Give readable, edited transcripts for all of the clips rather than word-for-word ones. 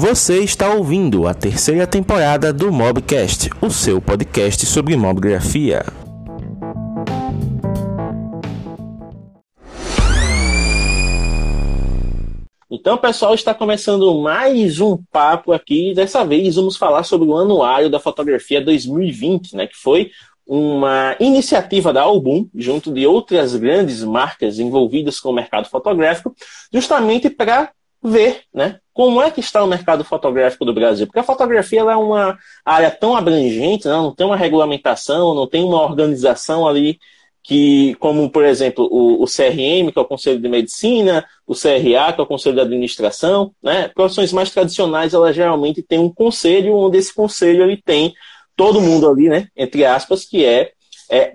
Você está ouvindo a terceira temporada do Mobcast, o seu podcast sobre mobgrafia. Então, pessoal, está começando mais um papo aqui. Dessa vez vamos falar sobre o Anuário da Fotografia 2020, né, que foi uma iniciativa da Album, junto de outras grandes marcas envolvidas com o mercado fotográfico, justamente para ver, né, como é que está o mercado fotográfico do Brasil. Porque a fotografia ela é uma área tão abrangente, né, não tem uma regulamentação, não tem uma organização ali, que, como, por exemplo, o CRM, que é o Conselho de Medicina, o CRA, que é o Conselho de Administração, né, profissões mais tradicionais, elas geralmente têm um conselho, onde esse conselho ele tem todo mundo ali, né, entre aspas, que é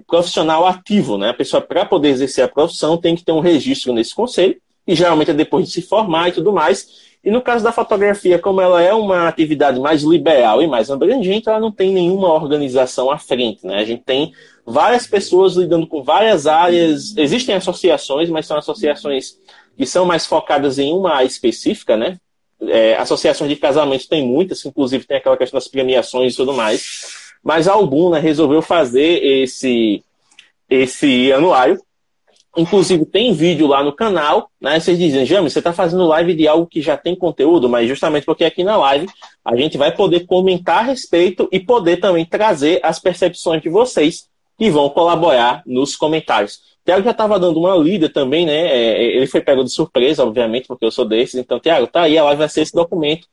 profissional ativo, né? A pessoa, para poder exercer a profissão, tem que ter um registro nesse conselho, e geralmente é depois de se formar e tudo mais. E no caso da fotografia, como ela é uma atividade mais liberal e mais abrangente, ela não tem nenhuma organização à frente, né? A gente tem várias pessoas lidando com várias áreas. Existem associações, mas são associações que são mais focadas em uma área específica, né? Associações de casamento tem muitas, inclusive tem aquela questão das premiações e tudo mais. Mas a Ubum, né, resolveu fazer esse anuário. Inclusive tem vídeo lá no canal, né? Vocês dizem, Jami, você está fazendo live de algo que já tem conteúdo, mas justamente porque aqui na live a gente vai poder comentar a respeito e poder também trazer as percepções de vocês que vão colaborar nos comentários. Thiago já estava dando uma lida também, né? Ele foi pego de surpresa, obviamente, porque eu sou desses. Então, Thiago, tá aí, a live vai ser esse documento.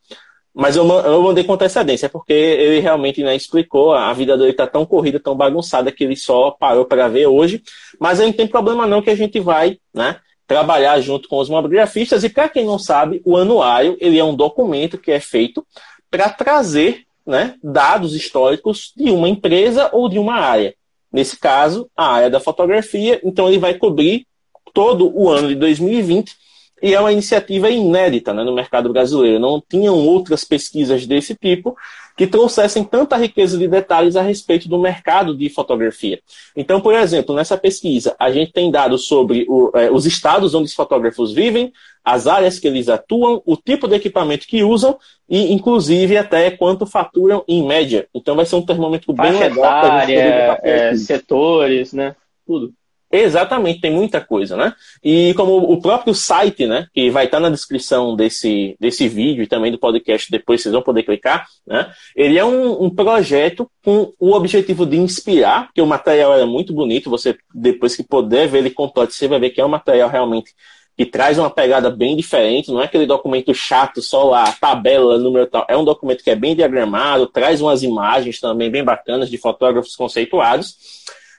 Mas eu mandei com antecedência, porque ele realmente, né, explicou. A vida dele está tão corrida, tão bagunçada, que ele só parou para ver hoje. Mas aí não tem problema não, que a gente vai, né, trabalhar junto com os mobgrafistas. E para quem não sabe, o anuário ele é um documento que é feito para trazer, né, dados históricos de uma empresa ou de uma área. Nesse caso, a área da fotografia. Então ele vai cobrir todo o ano de 2020 e é uma iniciativa inédita, né, no mercado brasileiro. Não tinham outras pesquisas desse tipo que trouxessem tanta riqueza de detalhes a respeito do mercado de fotografia. Então, por exemplo, nessa pesquisa a gente tem dados sobre os estados onde os fotógrafos vivem, as áreas que eles atuam, o tipo de equipamento que usam e, inclusive, até quanto faturam em média. Então vai ser um termômetro bem legal. Área, setores, né? Tudo. Exatamente, tem muita coisa, né? E como o próprio site, né, que vai estar na descrição desse vídeo e também do podcast, depois vocês vão poder clicar, né? Ele é um projeto com o objetivo de inspirar, porque o material é muito bonito. Você, depois que puder ver ele completo, você vai ver que é um material realmente que traz uma pegada bem diferente. Não é aquele documento chato, só lá, tabela, número tal. É um documento que é bem diagramado, traz umas imagens também bem bacanas de fotógrafos conceituados.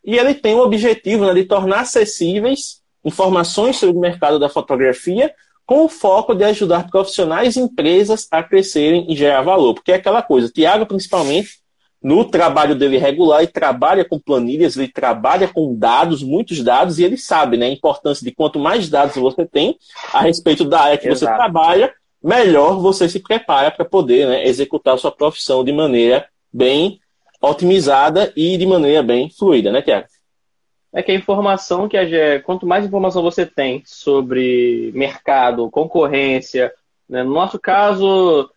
E ele tem o objetivo, né, de tornar acessíveis informações sobre o mercado da fotografia, com o foco de ajudar profissionais e empresas a crescerem e gerar valor. Porque é aquela coisa, Thiago, principalmente, no trabalho dele regular, ele trabalha com planilhas, ele trabalha com dados, muitos dados, e ele sabe, né, a importância de quanto mais dados você tem a respeito da área que você trabalha, melhor você se prepara para poder, né, executar a sua profissão de maneira bem otimizada e de maneira bem fluida, né, Thiago? É que a informação quanto mais informação você tem sobre mercado, concorrência, né? No nosso caso,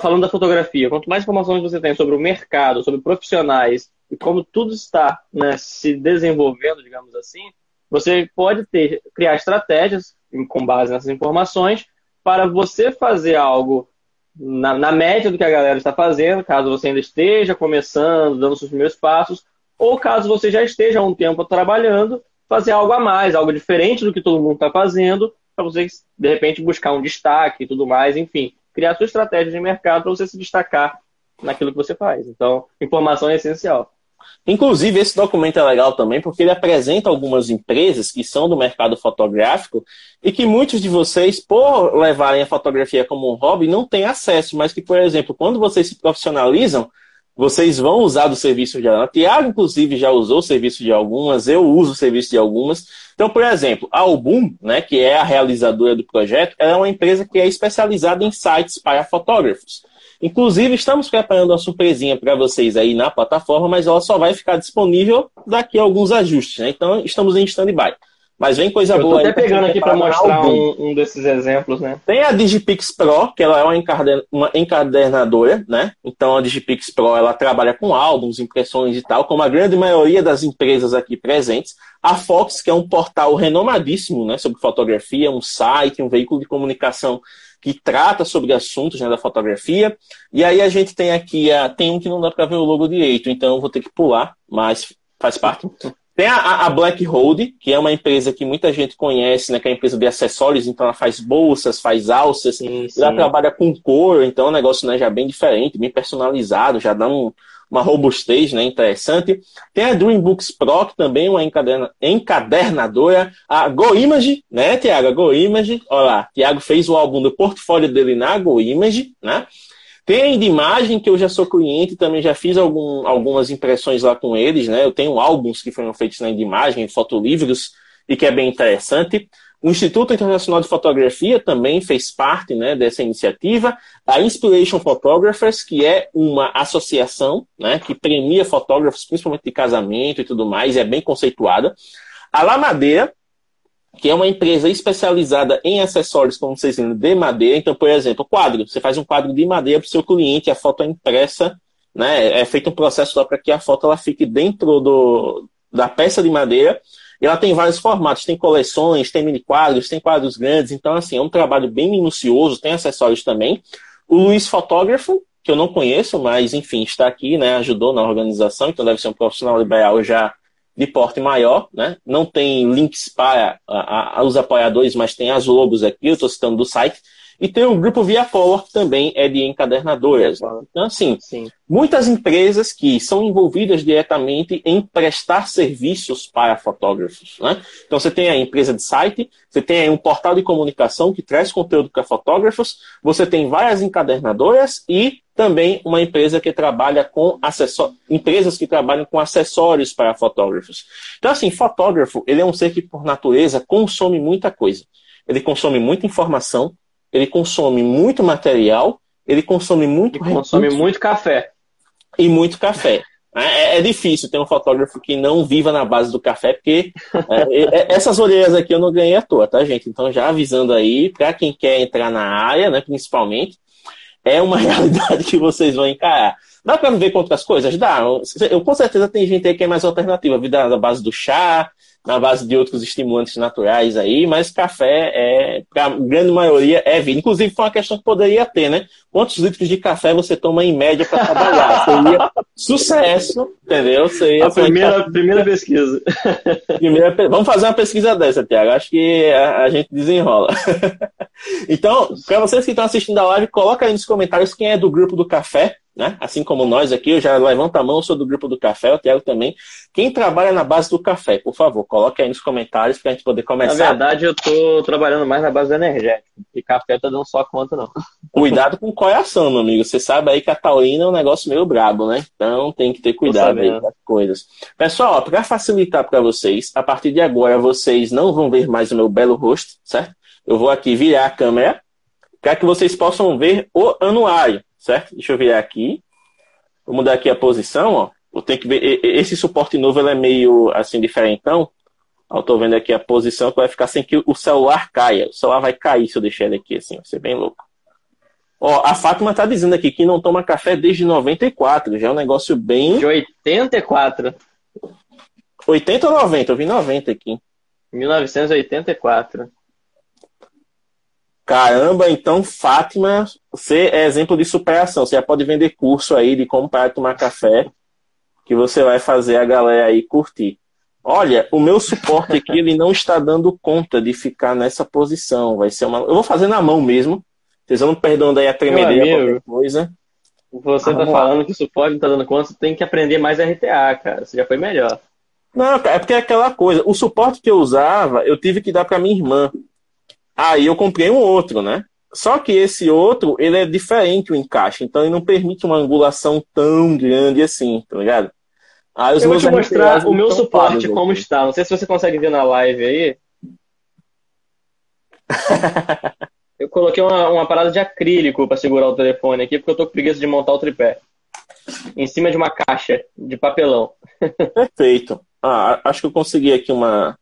falando da fotografia, quanto mais informações você tem sobre o mercado, sobre profissionais e como tudo está, né, se desenvolvendo, digamos assim, você pode criar estratégias com base nessas informações para você fazer algo na média do que a galera está fazendo, caso você ainda esteja começando, dando seus primeiros passos, ou caso você já esteja há um tempo trabalhando, fazer algo a mais, algo diferente do que todo mundo está fazendo, para você, de repente, buscar um destaque e tudo mais, enfim, criar sua estratégia de mercado para você se destacar naquilo que você faz. Então, informação é essencial. Inclusive, esse documento é legal também porque ele apresenta algumas empresas que são do mercado fotográfico e que muitos de vocês, por levarem a fotografia como um hobby, não têm acesso, mas que, por exemplo, quando vocês se profissionalizam, vocês vão usar do serviço de ela. Thiago, inclusive, já usou o serviço de algumas, eu uso o serviço de algumas. Então, por exemplo, a Ubum, né, que é a realizadora do projeto, ela é uma empresa que é especializada em sites para fotógrafos. Inclusive, estamos preparando uma surpresinha para vocês aí na plataforma, mas ela só vai ficar disponível daqui a alguns ajustes, né? Então, estamos em stand-by. Mas vem coisa boa aí. Eu tô até pegando aqui para mostrar um desses exemplos, né? Tem a DigiPix Pro, que ela é uma encadernadora, né? Então a DigiPix Pro, ela trabalha com álbuns, impressões e tal, como a grande maioria das empresas aqui presentes. A Fox, que é um portal renomadíssimo, né, sobre fotografia, um site, um veículo de comunicação que trata sobre assuntos, né, da fotografia. E aí a gente tem aqui, tem um que não dá para ver o logo direito, então eu vou ter que pular, mas faz parte. Tem a Black Hold, que é uma empresa que muita gente conhece, né? Que é uma empresa de acessórios, então ela faz bolsas, faz alças, sim. Ela trabalha com couro, então o negócio, né, já é bem diferente, bem personalizado, já dá uma robustez, né, interessante. Tem a Dream Books Pro, que também é uma encadernadora. A Go Image, né, Thiago? A Go Image, olha lá, Thiago fez o álbum do portfólio dele na Go Image, né? Tem a Indimagem, que eu já sou cliente, também já fiz algumas impressões lá com eles, né? Eu tenho álbuns que foram feitos na Indimagem, fotolivros, e que é bem interessante. O Instituto Internacional de Fotografia também fez parte, né, dessa iniciativa. A Inspiration Photographers, que é uma associação, né, que premia fotógrafos, principalmente de casamento e tudo mais, e é bem conceituada. A La Madeira, que é uma empresa especializada em acessórios, como vocês viram, de madeira. Então, por exemplo, quadro. Você faz um quadro de madeira para o seu cliente, a foto é impressa, né? É feito um processo lá para que a foto ela fique dentro da peça de madeira. E ela tem vários formatos. Tem coleções, tem mini quadros, tem quadros grandes. Então, assim, é um trabalho bem minucioso. Tem acessórios também. O Luiz Fotógrafo, que eu não conheço, mas, enfim, está aqui, né? Ajudou na organização. Então, deve ser um profissional liberal já de porte maior, né? Não tem links para os apoiadores, mas tem as logos aqui, eu estou citando do site. E tem o grupo Via Color, que também é de encadernadoras. Né? Então, assim, muitas empresas que são envolvidas diretamente em prestar serviços para fotógrafos. Né? Então, você tem a empresa de site, você tem um portal de comunicação que traz conteúdo para fotógrafos, você tem várias encadernadoras e também uma empresa que trabalha com empresas que trabalham com acessórios para fotógrafos. Então, assim, fotógrafo, ele é um ser que, por natureza, consome muita coisa. Ele consome muita informação, ele consome muito material, ele consome muito recurso, consome muito café. E muito café. É difícil ter um fotógrafo que não viva na base do café, porque essas olheiras aqui eu não ganhei à toa, tá, gente? Então, já avisando aí, para quem quer entrar na área, né, principalmente, é uma realidade que vocês vão encarar. Dá para ver com outras coisas? Dá. Eu, com certeza tem gente aí que é mais alternativa, vida na base do chá, na base de outros estimulantes naturais aí, mas café, para a grande maioria, é vida. Inclusive, foi uma questão que poderia ter, né? Quantos litros de café você toma em média para trabalhar? Seria sucesso, entendeu? Seria a primeira pesquisa. Vamos fazer uma pesquisa dessa, Thiago. Acho que a gente desenrola. Então, para vocês que estão assistindo a live, coloca aí nos comentários quem é do grupo do café, né? Assim como nós aqui, eu já levanto a mão, eu sou do grupo do café, o Thiago também. Quem trabalha na base do café, por favor, coloque aí nos comentários pra gente poder começar. Na verdade, eu tô trabalhando mais na base do energético, porque café tá dando só conta, não. Cuidado com o coração, meu amigo. Você sabe aí que a taurina é um negócio meio brabo, né? Então tem que ter cuidado aí com as coisas. Pessoal, ó, pra facilitar pra vocês, a partir de agora vocês não vão ver mais o meu belo rosto, certo? Eu vou aqui virar a câmera para que vocês possam ver o anuário. Certo? Deixa eu virar aqui. Vou mudar aqui a posição, ó. Eu tenho que ver. Esse suporte novo, ele é meio assim, diferentão. Eu tô vendo aqui a posição que vai ficar sem que o celular caia. O celular vai cair se eu deixar ele aqui, assim. Vai ser bem louco. Ó, a Fátima tá dizendo aqui que não toma café desde 94. Já é um negócio bem... De 84. 80 ou 90? Eu vi 90 aqui. 1984. Caramba, então, Fátima, você é exemplo de superação. Você já pode vender curso aí de como parar de tomar café, que você vai fazer a galera aí curtir. Olha, o meu suporte aqui, ele não está dando conta de ficar nessa posição. Vai ser uma... Eu vou fazer na mão mesmo. Vocês vão me perdoando aí a tremedeira, qualquer coisa. Você tá falando que o suporte não tá dando conta, você tem que aprender mais RTA, cara. Você já foi melhor. Não, é porque é aquela coisa. O suporte que eu usava, eu tive que dar pra minha irmã. Aí eu comprei um outro, né? Só que esse outro, ele é diferente o encaixe. Então ele não permite uma angulação tão grande assim, tá ligado? Aí eu vou te mostrar o meu suporte como está. Não sei se você consegue ver na live aí. Eu coloquei uma parada de acrílico pra segurar o telefone aqui, porque eu tô com preguiça de montar o tripé. Em cima de uma caixa de papelão. Perfeito. Ah, acho que eu consegui aqui uma...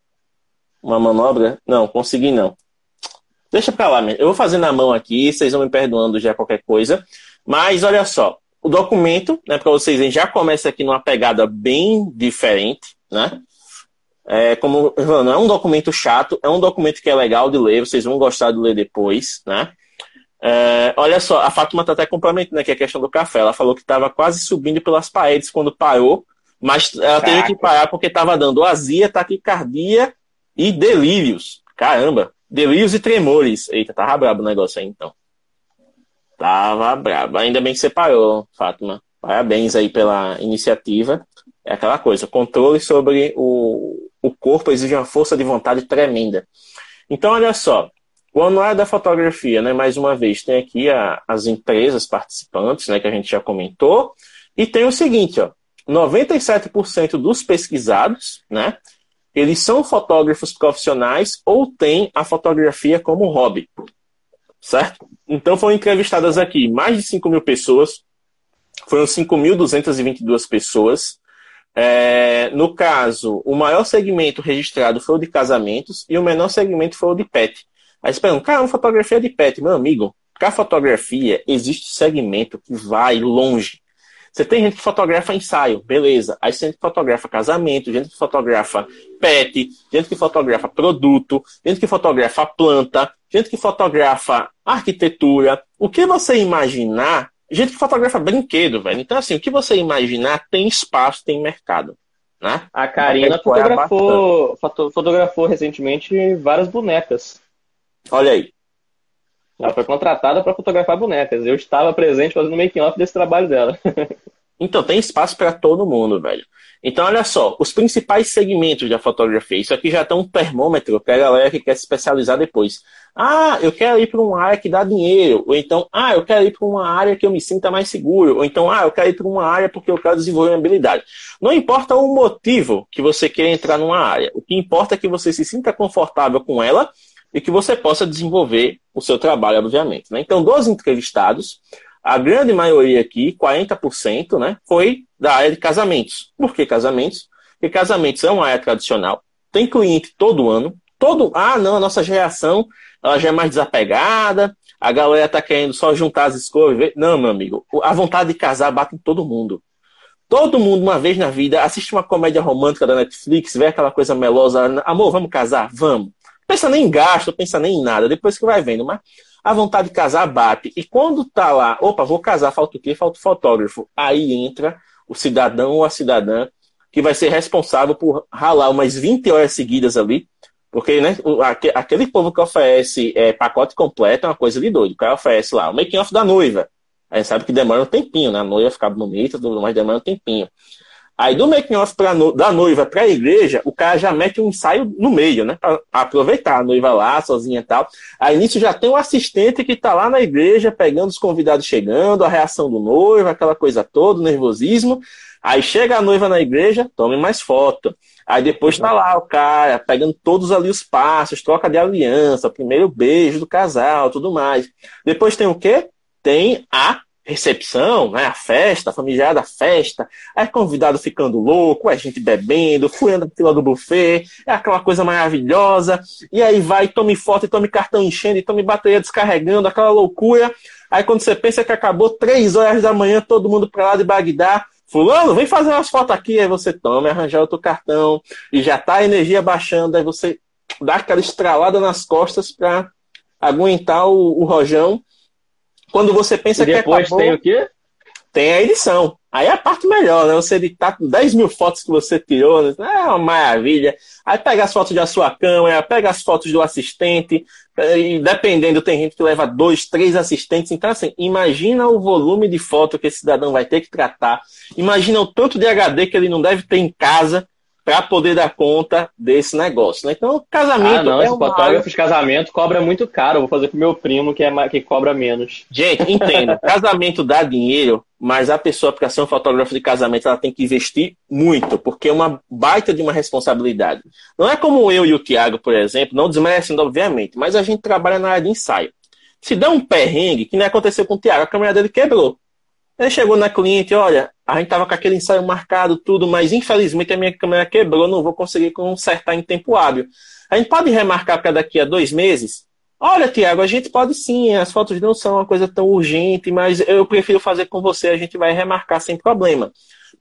Uma manobra? Não, consegui não. Deixa pra lá mesmo. Eu vou fazer na mão aqui, vocês vão me perdoando já qualquer coisa. Mas olha só, o documento, né, pra vocês verem, já começa aqui numa pegada bem diferente, né? É, como eu falo, não é um documento chato, é um documento que é legal de ler, vocês vão gostar de ler depois, né? É, olha só, a Fátima tá até complementando aqui a questão do café. Ela falou que tava quase subindo pelas paredes quando parou, mas ela teve que parar porque tava dando azia, taquicardia e delírios. Caramba, delírios e tremores. Eita, tava brabo o negócio aí então. Tava brabo. Ainda bem que você parou, Fátima. Parabéns aí pela iniciativa. É aquela coisa, controle sobre o corpo exige uma força de vontade tremenda. Então, olha só, o Anuário da Fotografia, né? Mais uma vez, tem aqui as empresas participantes, né? Que a gente já comentou. E tem o seguinte, ó, 97% dos pesquisados, né? Eles são fotógrafos profissionais ou têm a fotografia como hobby, certo? Então, foram entrevistadas aqui mais de 5 mil pessoas, foram 5.222 pessoas. É, no caso, o maior segmento registrado foi o de casamentos e o menor segmento foi o de pet. Aí você pergunta, cara, uma fotografia de pet, meu amigo, pra fotografia existe segmento que vai longe. Você tem gente que fotografa ensaio, beleza. Aí você tem gente que fotografa casamento, gente que fotografa pet, gente que fotografa produto, gente que fotografa planta, gente que fotografa arquitetura. O que você imaginar, gente que fotografa brinquedo, velho. Então, assim, o que você imaginar tem espaço, tem mercado, né? A Karina fotografou recentemente várias bonecas. Olha aí. Ela foi contratada para fotografar bonecas. Eu estava presente fazendo o making-off desse trabalho dela. Então, tem espaço para todo mundo, velho. Então, olha só, os principais segmentos da fotografia. Isso aqui já tá um termômetro para a galera que quer se especializar depois. Ah, eu quero ir para uma área que dá dinheiro. Ou então, ah, eu quero ir para uma área que eu me sinta mais seguro. Ou então, ah, eu quero ir para uma área porque eu quero desenvolver uma habilidade. Não importa o motivo que você queira entrar numa área. O que importa é que você se sinta confortável com ela e que você possa desenvolver o seu trabalho, obviamente, né? Então, dos entrevistados, a grande maioria aqui, 40%, né, foi da área de casamentos. Por que casamentos? Porque casamentos é uma área tradicional, tem cliente todo ano, a nossa geração, ela já é mais desapegada, a galera tá querendo só juntar as escolhas. Não, meu amigo, a vontade de casar bate em todo mundo. Todo mundo, uma vez na vida, assiste uma comédia romântica da Netflix, vê aquela coisa melosa, amor, vamos casar? Vamos. Pensa nem em gasto, pensa nem em nada, depois que vai vendo, mas a vontade de casar bate. E quando tá lá, opa, vou casar, falta o quê? Falta o fotógrafo. Aí entra o cidadão ou a cidadã que vai ser responsável por ralar umas 20 horas seguidas ali, porque, né, aquele povo que oferece pacote completo é uma coisa de doido. O cara oferece lá o making off da noiva. Aí sabe que demora um tempinho, né? A noiva fica bonita, tudo mais, demora um tempinho. Aí do making-off da noiva para a igreja, o cara já mete um ensaio no meio, né? Para aproveitar a noiva lá, sozinha e tal. Aí nisso já tem um assistente que tá lá na igreja, pegando os convidados chegando, a reação do noivo, aquela coisa toda, o nervosismo. Aí chega a noiva na igreja, tome mais foto. Aí depois tá lá o cara, pegando todos ali os passos, troca de aliança, primeiro beijo do casal, tudo mais. Depois tem o quê? Tem a recepção, né? A festa, a famigerada festa, é convidado ficando louco, é gente bebendo, furando a fila do buffet, é aquela coisa maravilhosa, e aí vai, tome foto, e tome cartão enchendo, e tome bateria descarregando, aquela loucura. Aí quando você pensa que acabou, 3 horas da manhã, todo mundo pra lá de Bagdá, fulano, vem fazer umas fotos aqui, aí você toma, arranjar outro cartão, e já tá a energia baixando, aí você dá aquela estralada nas costas pra aguentar o rojão. Quando você pensa que acabou... Depois tem o quê? Tem a edição. Aí é a parte melhor, né? Você editar 10 mil fotos que você tirou, né? É uma maravilha. Aí pega as fotos da sua câmera, pega as fotos do assistente, e dependendo, tem gente que leva 2, 3 assistentes. Então, assim, imagina o volume de foto que esse cidadão vai ter que tratar. Imagina o tanto de HD que ele não deve ter em casa para poder dar conta desse negócio, né? Então, casamento... Ah, não, esse fotógrafo de casamento cobra muito caro. Eu vou fazer pro meu primo, que cobra menos. Gente, entenda. Casamento dá dinheiro, mas a pessoa, para ser um fotógrafo de casamento, ela tem que investir muito, porque é uma baita de uma responsabilidade. Não é como eu e o Thiago, por exemplo, não desmerecendo, obviamente, mas a gente trabalha na área de ensaio. Se dá um perrengue, que nem aconteceu com o Thiago, a câmera dele quebrou. Ele chegou na cliente, olha, a gente tava com aquele ensaio marcado, tudo, mas infelizmente a minha câmera quebrou, não vou conseguir consertar em tempo hábil. A gente pode remarcar para daqui a 2 meses? Olha, Thiago, a gente pode sim, as fotos não são uma coisa tão urgente, mas eu prefiro fazer com você, a gente vai remarcar sem problema.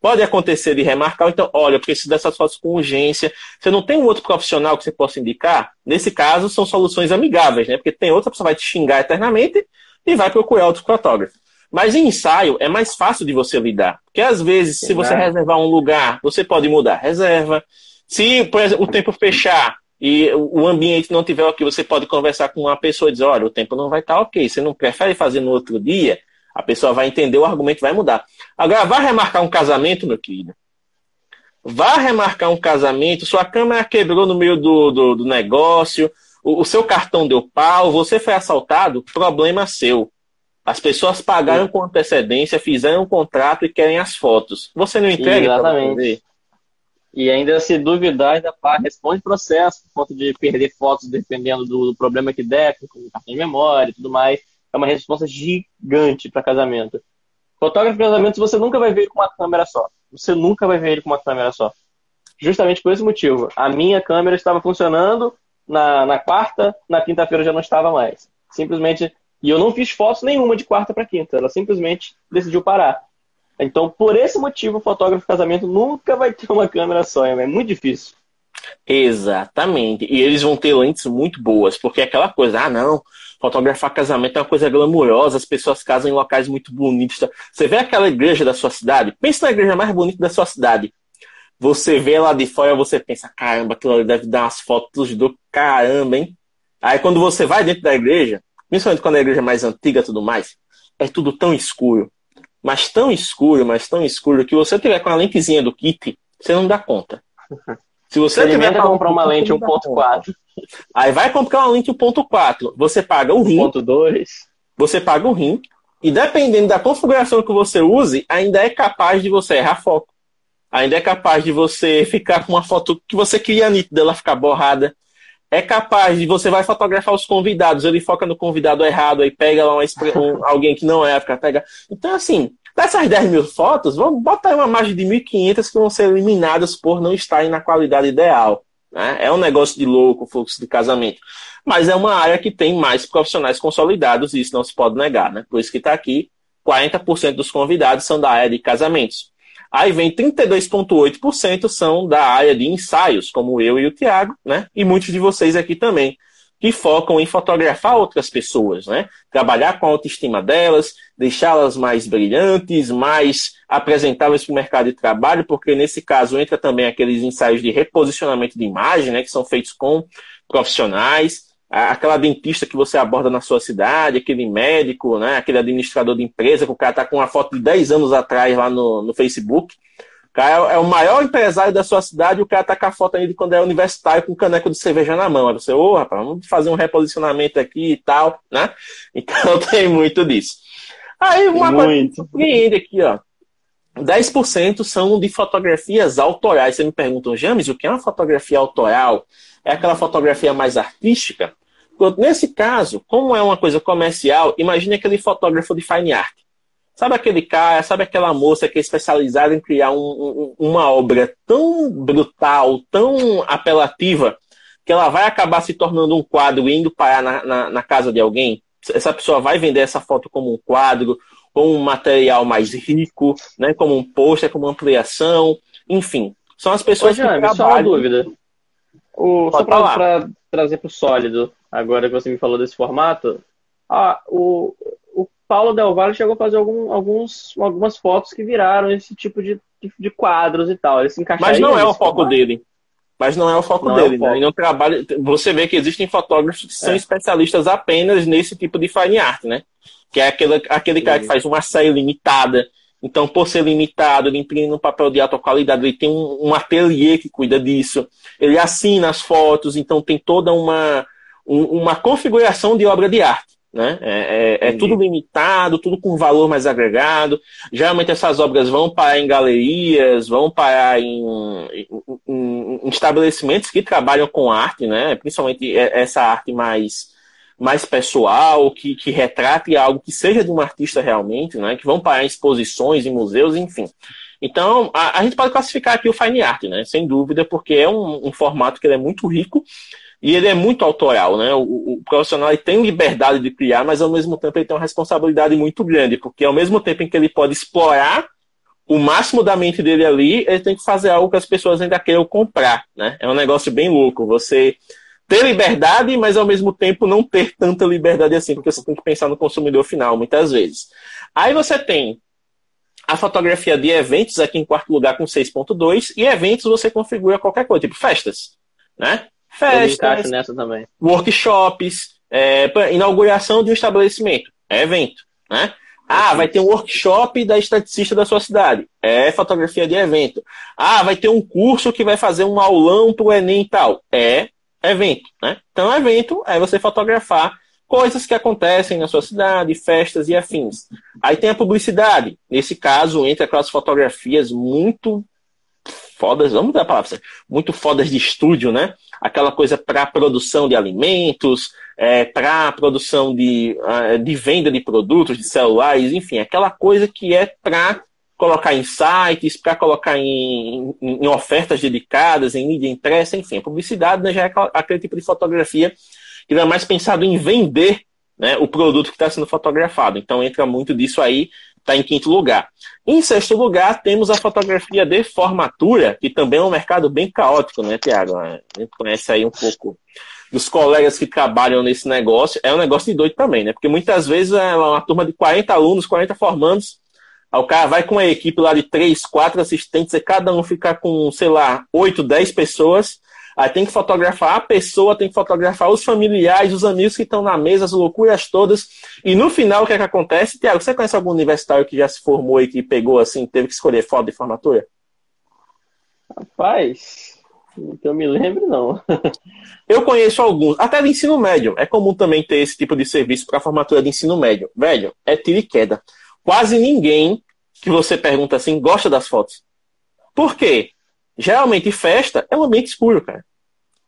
Pode acontecer de remarcar, então, olha, eu preciso dessas fotos com urgência. Você não tem um outro profissional que você possa indicar? Nesse caso, são soluções amigáveis, né? Porque tem outra pessoa que vai te xingar eternamente e vai procurar outro fotógrafo. Mas em ensaio é mais fácil de você lidar. Porque às vezes, se você reservar um lugar, você pode mudar reserva. Se, por exemplo, o tempo fechar e o ambiente não tiver ok, você pode conversar com uma pessoa e dizer, olha, o tempo não vai estar ok, você não prefere fazer no outro dia? A pessoa vai entender, o argumento vai mudar. Agora, vá remarcar um casamento, meu querido. Vá remarcar um casamento, sua câmera quebrou no meio do negócio, o seu cartão deu pau, você foi assaltado, problema seu. As pessoas pagaram com antecedência, fizeram um contrato e querem as fotos. Você não entrega? Exatamente. E ainda, se duvidar, ainda responde processo, por conta de perder fotos dependendo do problema que der, com cartão de memória e tudo mais. É uma resposta gigante para casamento. Fotógrafo de casamento, você nunca vai ver ele com uma câmera só. Você nunca vai ver ele com uma câmera só. Justamente por esse motivo. A minha câmera estava funcionando na quarta, na quinta-feira já não estava mais. Simplesmente. E eu não fiz fotos nenhuma de quarta para quinta. Ela simplesmente decidiu parar. Então, por esse motivo, o fotógrafo de casamento nunca vai ter uma câmera só. É muito difícil. Exatamente. E eles vão ter lentes muito boas. Porque é aquela coisa, ah, não, fotografar casamento é uma coisa glamurosa, as pessoas casam em locais muito bonitos. Você vê aquela igreja da sua cidade? Pensa na igreja mais bonita da sua cidade. Você vê lá de fora, você pensa, caramba, aquilo ali deve dar umas fotos do caramba, hein? Aí quando você vai dentro da igreja, principalmente quando a igreja é mais antiga e tudo mais, é tudo tão escuro. Mas tão escuro, que você tiver com a lentezinha do kit, você não dá conta. Se você tiver que comprar uma lente 1.4, aí vai comprar uma lente 1.4, você paga o rim, 1.2, você paga o rim, e dependendo da configuração que você use, ainda é capaz de você errar foco. Ainda é capaz de você ficar com uma foto que você queria nítida, ela ficar borrada. É capaz de você vai fotografar os convidados, ele foca no convidado errado, aí pega lá alguém que não é, fica pega. Então, assim, dessas 10 mil fotos, vamos botar uma margem de 1.500 que vão ser eliminadas por não estarem na qualidade ideal, né? É um negócio de louco o fluxo de casamento. Mas é uma área que tem mais profissionais consolidados e isso não se pode negar, né? Por isso que está aqui, 40% dos convidados são da área de casamentos. Aí vem 32,8% são da área de ensaios, como eu e o Thiago, né? E muitos de vocês aqui também, que focam em fotografar outras pessoas, né? Trabalhar com a autoestima delas, deixá-las mais brilhantes, mais apresentáveis para o mercado de trabalho, porque nesse caso entra também aqueles ensaios de reposicionamento de imagem, né? Que são feitos com profissionais, aquela dentista que você aborda na sua cidade, aquele médico, né, aquele administrador de empresa, que o cara tá com uma foto de 10 anos atrás lá no Facebook. O cara é o maior empresário da sua cidade e o cara tá com a foto aí de quando é universitário com caneco de cerveja na mão. Aí você, rapaz, vamos fazer um reposicionamento aqui e tal, né? Então tem muito disso. Aí uma coisa aqui, ó. 10% são de fotografias autorais. Você me perguntam, James, o que é uma fotografia autoral? É aquela fotografia mais artística? Nesse caso, como é uma coisa comercial, imagine aquele fotógrafo de fine art. Sabe aquele cara, sabe aquela moça que é especializada em criar uma obra tão brutal, tão apelativa, que ela vai acabar se tornando um quadro e indo parar na casa de alguém? Essa pessoa vai vender essa foto como um quadro, como um material mais rico, né? Como um pôster, como uma ampliação, enfim. São as pessoas que trabalham... Só uma dúvida. Só para trazer para o sólido, agora que você me falou desse formato, o Paulo Del Valle chegou a fazer algumas fotos que viraram esse tipo de quadros e tal. Ele se encaixaria. Mas não é o foco dele. Né? Ele não trabalha. Você vê que existem fotógrafos que são especialistas apenas nesse tipo de fine art, né? Que é aquele cara que faz uma série limitada. Então, por ser limitado, ele imprime um papel de alta qualidade, ele tem um ateliê que cuida disso, ele assina as fotos, então tem toda uma configuração de obra de arte, né? É tudo limitado, tudo com valor mais agregado. Geralmente essas obras vão parar em galerias, vão parar em estabelecimentos que trabalham com arte, né? Principalmente essa arte mais pessoal, que retrate algo que seja de um artista realmente, né? Que vão parar em exposições, em museus, enfim. Então, a gente pode classificar aqui o fine art, né? Sem dúvida, porque é um formato que ele é muito rico E ele é muito autoral, né? O profissional ele tem liberdade de criar, mas ao mesmo tempo ele tem uma responsabilidade muito grande, porque ao mesmo tempo em que ele pode explorar o máximo da mente dele ali, ele tem que fazer algo que as pessoas ainda queiram comprar, né? É um negócio bem louco, você ter liberdade, mas ao mesmo tempo não ter tanta liberdade assim, porque você tem que pensar no consumidor final, muitas vezes. Aí você tem a fotografia de eventos aqui em quarto lugar com 6.2, e eventos você configura qualquer coisa, tipo festas, né? Festas, nessa também. Workshops, inauguração de um estabelecimento, é evento, né? Ah, vai ter um workshop da esteticista da sua cidade, é fotografia de evento. Ah, vai ter um curso que vai fazer um aulão pro Enem e tal, é evento, né? Então, evento é você fotografar coisas que acontecem na sua cidade, festas e afins. Aí tem a publicidade, nesse caso, entre aquelas fotografias muito fodas, vamos dar a palavra, muito fodas de estúdio, né? Aquela coisa para produção de alimentos, para produção de venda de produtos, de celulares, enfim, aquela coisa que é para colocar em sites, para colocar em ofertas dedicadas, em mídia impressa, enfim, a publicidade, né, já é aquele tipo de fotografia que não é mais pensado em vender, né, o produto que está sendo fotografado. Então entra muito disso aí. Está em quinto lugar. Em sexto lugar, temos a fotografia de formatura, que também é um mercado bem caótico, né, Thiago? A gente conhece aí um pouco dos colegas que trabalham nesse negócio. É um negócio de doido também, né? Porque muitas vezes é uma turma de 40 alunos, 40 formandos. Aí o cara vai com a equipe lá de 3, 4 assistentes, e cada um fica com, sei lá, 8, 10 pessoas. Aí tem que fotografar a pessoa, tem que fotografar os familiares, os amigos que estão na mesa, as loucuras todas. E no final, o que é que acontece? Thiago, você conhece algum universitário que já se formou e que pegou assim, teve que escolher foto de formatura? Rapaz, não que eu me lembro, não. Eu conheço alguns, até de ensino médio. É comum também ter esse tipo de serviço para formatura de ensino médio. Velho, é tiro e queda. Quase ninguém que você pergunta assim gosta das fotos. Por quê? Geralmente festa é um ambiente escuro, cara.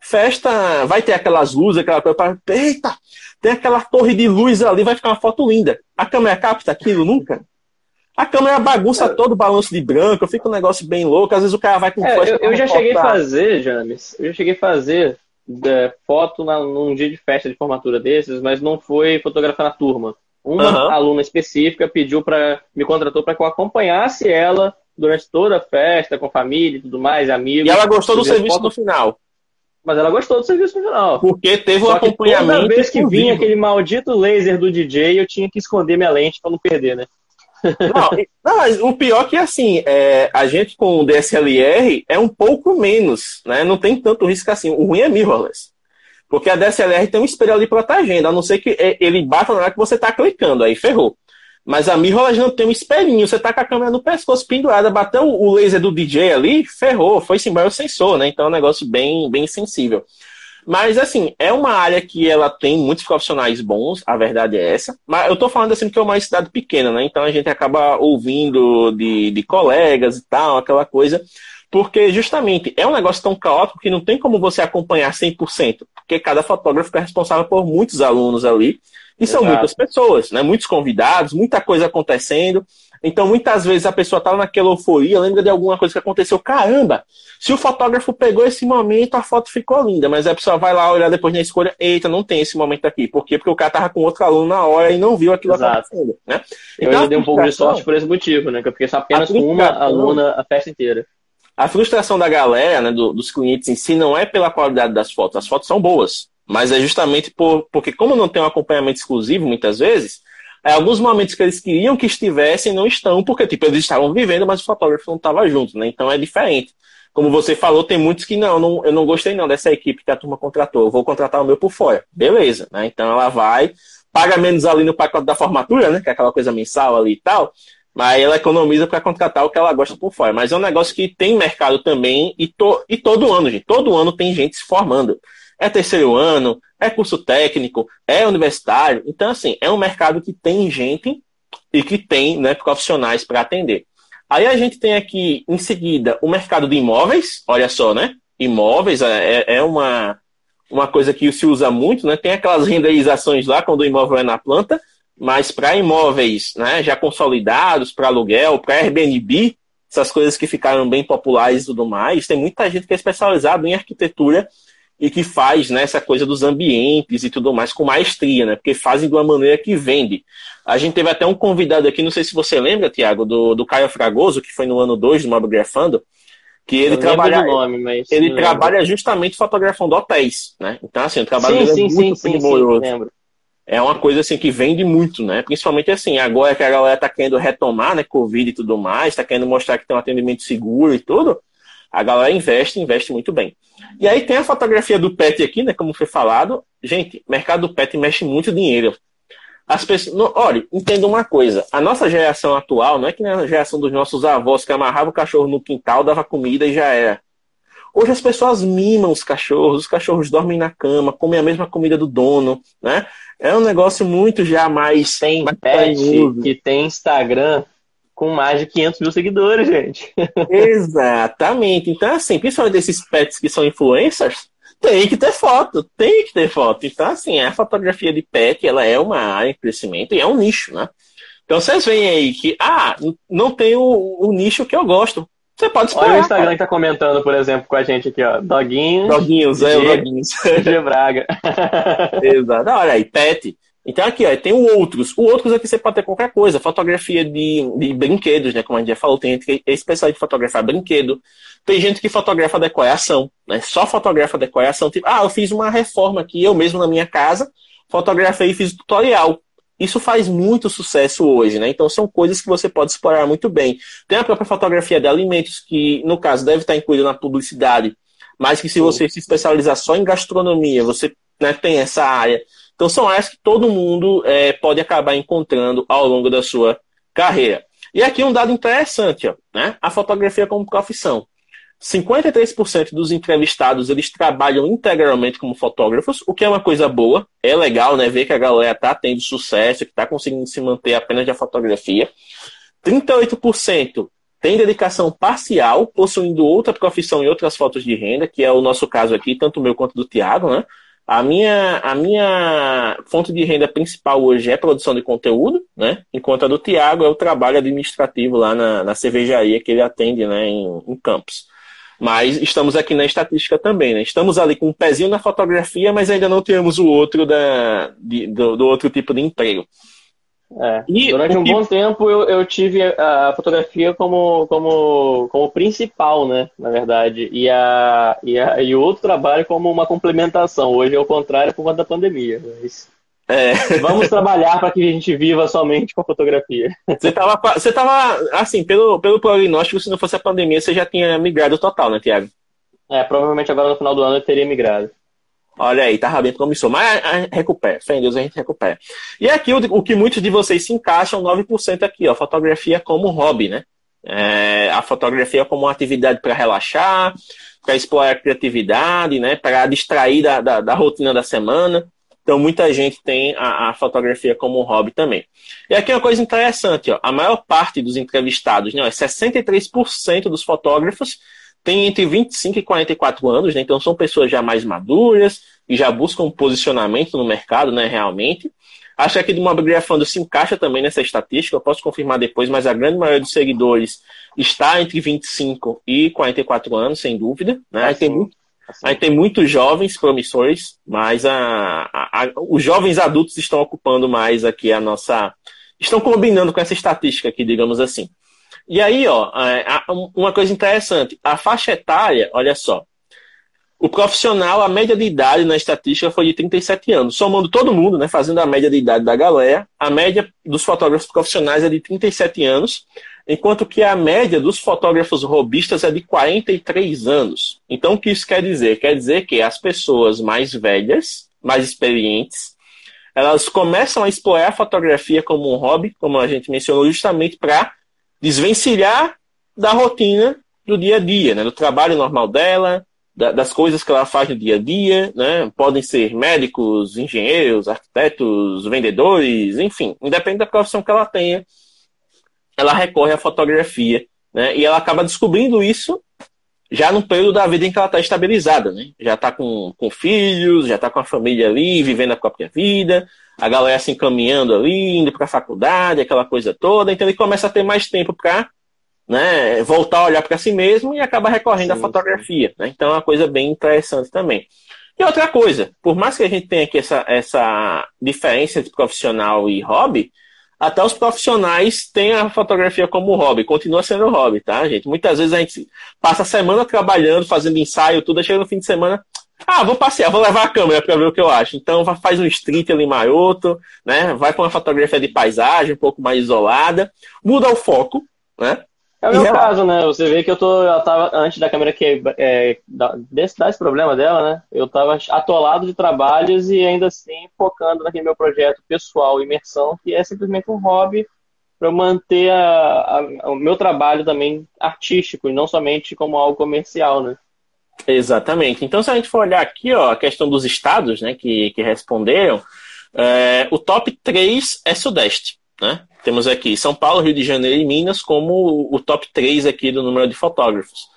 Festa vai ter aquelas luzes, aquela coisa. Eita, tem aquela torre de luz ali, vai ficar uma foto linda. A câmera capta aquilo nunca. A câmera bagunça todo o balanço de branco, fica um negócio bem louco. Às vezes o cara vai com festa. Eu já cheguei a fazer, James, foto num dia de festa de formatura desses, mas não foi fotografar na turma. Uma aluna específica me contratou para que eu acompanhasse ela durante toda a festa, com família e tudo mais, amigos. E ela gostou do serviço no final. Mas ela gostou do serviço no final. Porque teve um acompanhamento. Toda vez que vinha aquele maldito laser do DJ, eu tinha que esconder minha lente para não perder, né? Não, mas o pior que assim, a gente com o DSLR é um pouco menos, né? Não tem tanto risco assim. O ruim é mirrorless. Porque a DSLR tem um espelho ali protegendo, a não ser que ele bata na hora que você está clicando, aí ferrou. Mas a mirrorless não tem um espelhinho. Você tá com a câmera no pescoço pendurada, bateu o laser do DJ ali, ferrou. Foi-se embora o sensor, né? Então é um negócio bem, bem sensível. Mas, assim, é uma área que ela tem muitos profissionais bons, a verdade é essa. Mas eu tô falando assim porque é uma cidade pequena, né? Então a gente acaba ouvindo de colegas e tal, aquela coisa. Porque, justamente, é um negócio tão caótico que não tem como você acompanhar 100%. Porque cada fotógrafo é responsável por muitos alunos ali. E são muitas pessoas, né? Muitos convidados, muita coisa acontecendo. Então, muitas vezes a pessoa tá naquela euforia, lembra de alguma coisa que aconteceu. Caramba, se o fotógrafo pegou esse momento, a foto ficou linda. Mas a pessoa vai lá olhar depois na escolha, eita, não tem esse momento aqui. Por quê? Porque o cara tava com outro aluno na hora e não viu aquilo acontecendo, né? Então, eu dei um pouco de sorte por esse motivo, né? Que eu fiquei apenas com uma aluna a festa inteira. A frustração da galera, né, dos clientes em si, não é pela qualidade das fotos. As fotos são boas. Mas é justamente porque como não tem um acompanhamento exclusivo, muitas vezes, alguns momentos que eles queriam que estivessem não estão, porque tipo, eles estavam vivendo, mas o fotógrafo não estava junto, né? Então é diferente. Como você falou, tem muitos que não, eu não gostei não dessa equipe que a turma contratou, eu vou contratar o meu por fora. Beleza, né? Então ela vai, paga menos ali no pacote da formatura, né? Que é aquela coisa mensal ali e tal, mas ela economiza para contratar o que ela gosta por fora. Mas é um negócio que tem mercado também e todo ano, gente. Todo ano tem gente se formando. É terceiro ano, é curso técnico, é universitário. Então, assim, é um mercado que tem gente e que tem, né, profissionais para atender. Aí a gente tem aqui, em seguida, o mercado de imóveis. Olha só, né? Imóveis é uma coisa que se usa muito, né? Tem aquelas renderizações lá, quando o imóvel é na planta, mas para imóveis, né, já consolidados, para aluguel, para Airbnb, essas coisas que ficaram bem populares e tudo mais. Tem muita gente que é especializada em arquitetura e que faz, né, essa coisa dos ambientes e tudo mais com maestria, né? Porque fazem de uma maneira que vende. A gente teve até um convidado aqui, não sei se você lembra, Thiago, do Caio Fragoso, que foi no ano 2 do Mobgrafando, que ele trabalha, ele trabalha justamente fotografando hotéis, né? Então, assim, o trabalho dele é muito primoroso. É uma coisa assim que vende muito, né? Principalmente assim, agora que a galera tá querendo retomar, né? Covid e tudo mais, tá querendo mostrar que tem um atendimento seguro e tudo. A galera investe muito bem. E aí tem a fotografia do pet aqui, né? Como foi falado. Gente, o mercado do pet mexe muito dinheiro. As pessoas... Olha, entenda uma coisa. A nossa geração atual não é que nem a geração dos nossos avós que amarravam o cachorro no quintal, dava comida e já era. Hoje as pessoas mimam os cachorros dormem na cama, comem a mesma comida do dono, né? É um negócio muito já mais... Tem pet que tem Instagram... com mais de 500 mil seguidores, gente. Exatamente. Então, assim, principalmente desses pets que são influencers, tem que ter foto, tem que ter foto. Então, assim, a fotografia de pet, ela é uma área em crescimento e é um nicho, né? Então, vocês veem aí que, não tem o nicho que eu gosto. Você pode esperar. Olha o Instagram, cara, que tá comentando, por exemplo, com a gente aqui, ó. Doguinhos. De Braga. Exato. Olha aí, pet. Então aqui, ó, tem o outros aqui você pode ter qualquer coisa, fotografia de brinquedos, né, como a gente já falou, tem gente que é especialista em fotografar brinquedo, tem gente que fotografa decoração, né, só fotografa decoração, tipo, eu fiz uma reforma aqui, eu mesmo na minha casa, fotografei e fiz tutorial. Isso faz muito sucesso hoje, né, então são coisas que você pode explorar muito bem. Tem a própria fotografia de alimentos, que no caso deve estar incluída na publicidade, mas que se você se especializar só em gastronomia, você, né, tem essa área... Então são áreas que todo mundo pode acabar encontrando ao longo da sua carreira. E aqui um dado interessante, ó, né? A fotografia como profissão. 53% dos entrevistados eles trabalham integralmente como fotógrafos, o que é uma coisa boa. É legal, né, ver que a galera está tendo sucesso, que está conseguindo se manter apenas da fotografia. 38% tem dedicação parcial, possuindo outra profissão e outras fontes de renda, que é o nosso caso aqui, tanto o meu quanto do Thiago, né? A minha fonte de renda principal hoje é produção de conteúdo, né? Enquanto a do Thiago é o trabalho administrativo lá na cervejaria que ele atende, né, em Campos. Mas estamos aqui na estatística também, né? Estamos ali com um pezinho na fotografia, mas ainda não temos o outro do outro tipo de emprego. Durante um bom tempo eu tive a fotografia como principal, né, na verdade, e o outro trabalho como uma complementação. Hoje é o contrário por conta da pandemia, mas... Vamos trabalhar para que a gente viva somente com a fotografia. Você tava assim, pelo prognóstico, se não fosse a pandemia você já tinha migrado total, né, Thiago? Provavelmente agora no final do ano eu teria migrado. Olha aí, tava bem promissor, mas recupera, fé em Deus, a gente recupera. E aqui, o que muitos de vocês se encaixam, 9% aqui, ó, fotografia como hobby, né? A fotografia como uma atividade para relaxar, para explorar a criatividade, né? Para distrair da rotina da semana. Então, muita gente tem a fotografia como hobby também. E aqui uma coisa interessante, ó, a maior parte dos entrevistados, né, 63% dos fotógrafos, tem entre 25 e 44 anos, né? Então são pessoas já mais maduras e já buscam um posicionamento no mercado, né? Realmente. Acho que aqui do Mobgrafando se encaixa também nessa estatística, eu posso confirmar depois, mas a grande maioria dos seguidores está entre 25 e 44 anos, sem dúvida, né? Aí tem muitos jovens promissores, mas os jovens adultos estão ocupando mais aqui a nossa... Estão combinando com essa estatística aqui, digamos assim. E aí, ó, uma coisa interessante, a faixa etária, olha só, o profissional, a média de idade na estatística foi de 37 anos, somando todo mundo, né, fazendo a média de idade da galera, a média dos fotógrafos profissionais é de 37 anos, enquanto que a média dos fotógrafos robistas é de 43 anos. Então, o que isso quer dizer? Quer dizer que as pessoas mais velhas, mais experientes, elas começam a explorar a fotografia como um hobby, como a gente mencionou, justamente para desvencilhar da rotina do dia a dia, né? Do trabalho normal dela, das coisas que ela faz no dia a dia, né? Podem ser médicos, engenheiros, arquitetos, vendedores, enfim, independente da profissão que ela tenha, ela recorre à fotografia, né? E ela acaba descobrindo isso já no período da vida em que ela está estabilizada, né? Já está com filhos, já está com a família ali, vivendo a própria vida, a galera se encaminhando ali, indo para a faculdade, aquela coisa toda. Então ele começa a ter mais tempo para, né, voltar a olhar para si mesmo e acaba recorrendo à fotografia, né? Então é uma coisa bem interessante também. E outra coisa, por mais que a gente tenha aqui essa diferença de profissional e hobby, até os profissionais têm a fotografia como hobby, continua sendo hobby, tá, gente? Muitas vezes a gente passa a semana trabalhando, fazendo ensaio, tudo, chega no fim de semana, vou passear, vou levar a câmera para ver o que eu acho. Então faz um street ali maroto, né? Vai com uma fotografia de paisagem, um pouco mais isolada, muda o foco, né? É o meu caso, né? Você vê que eu tava, antes da câmera que dá esse problema dela, né? Eu tava atolado de trabalhos e ainda assim focando naquele meu projeto pessoal, imersão, que é simplesmente um hobby para eu manter o meu trabalho também artístico e não somente como algo comercial, né? Exatamente. Então, se a gente for olhar aqui, ó, a questão dos estados, né, que responderam, o top 3 é Sudeste, né? Temos aqui São Paulo, Rio de Janeiro e Minas como o top 3 aqui do número de fotógrafos.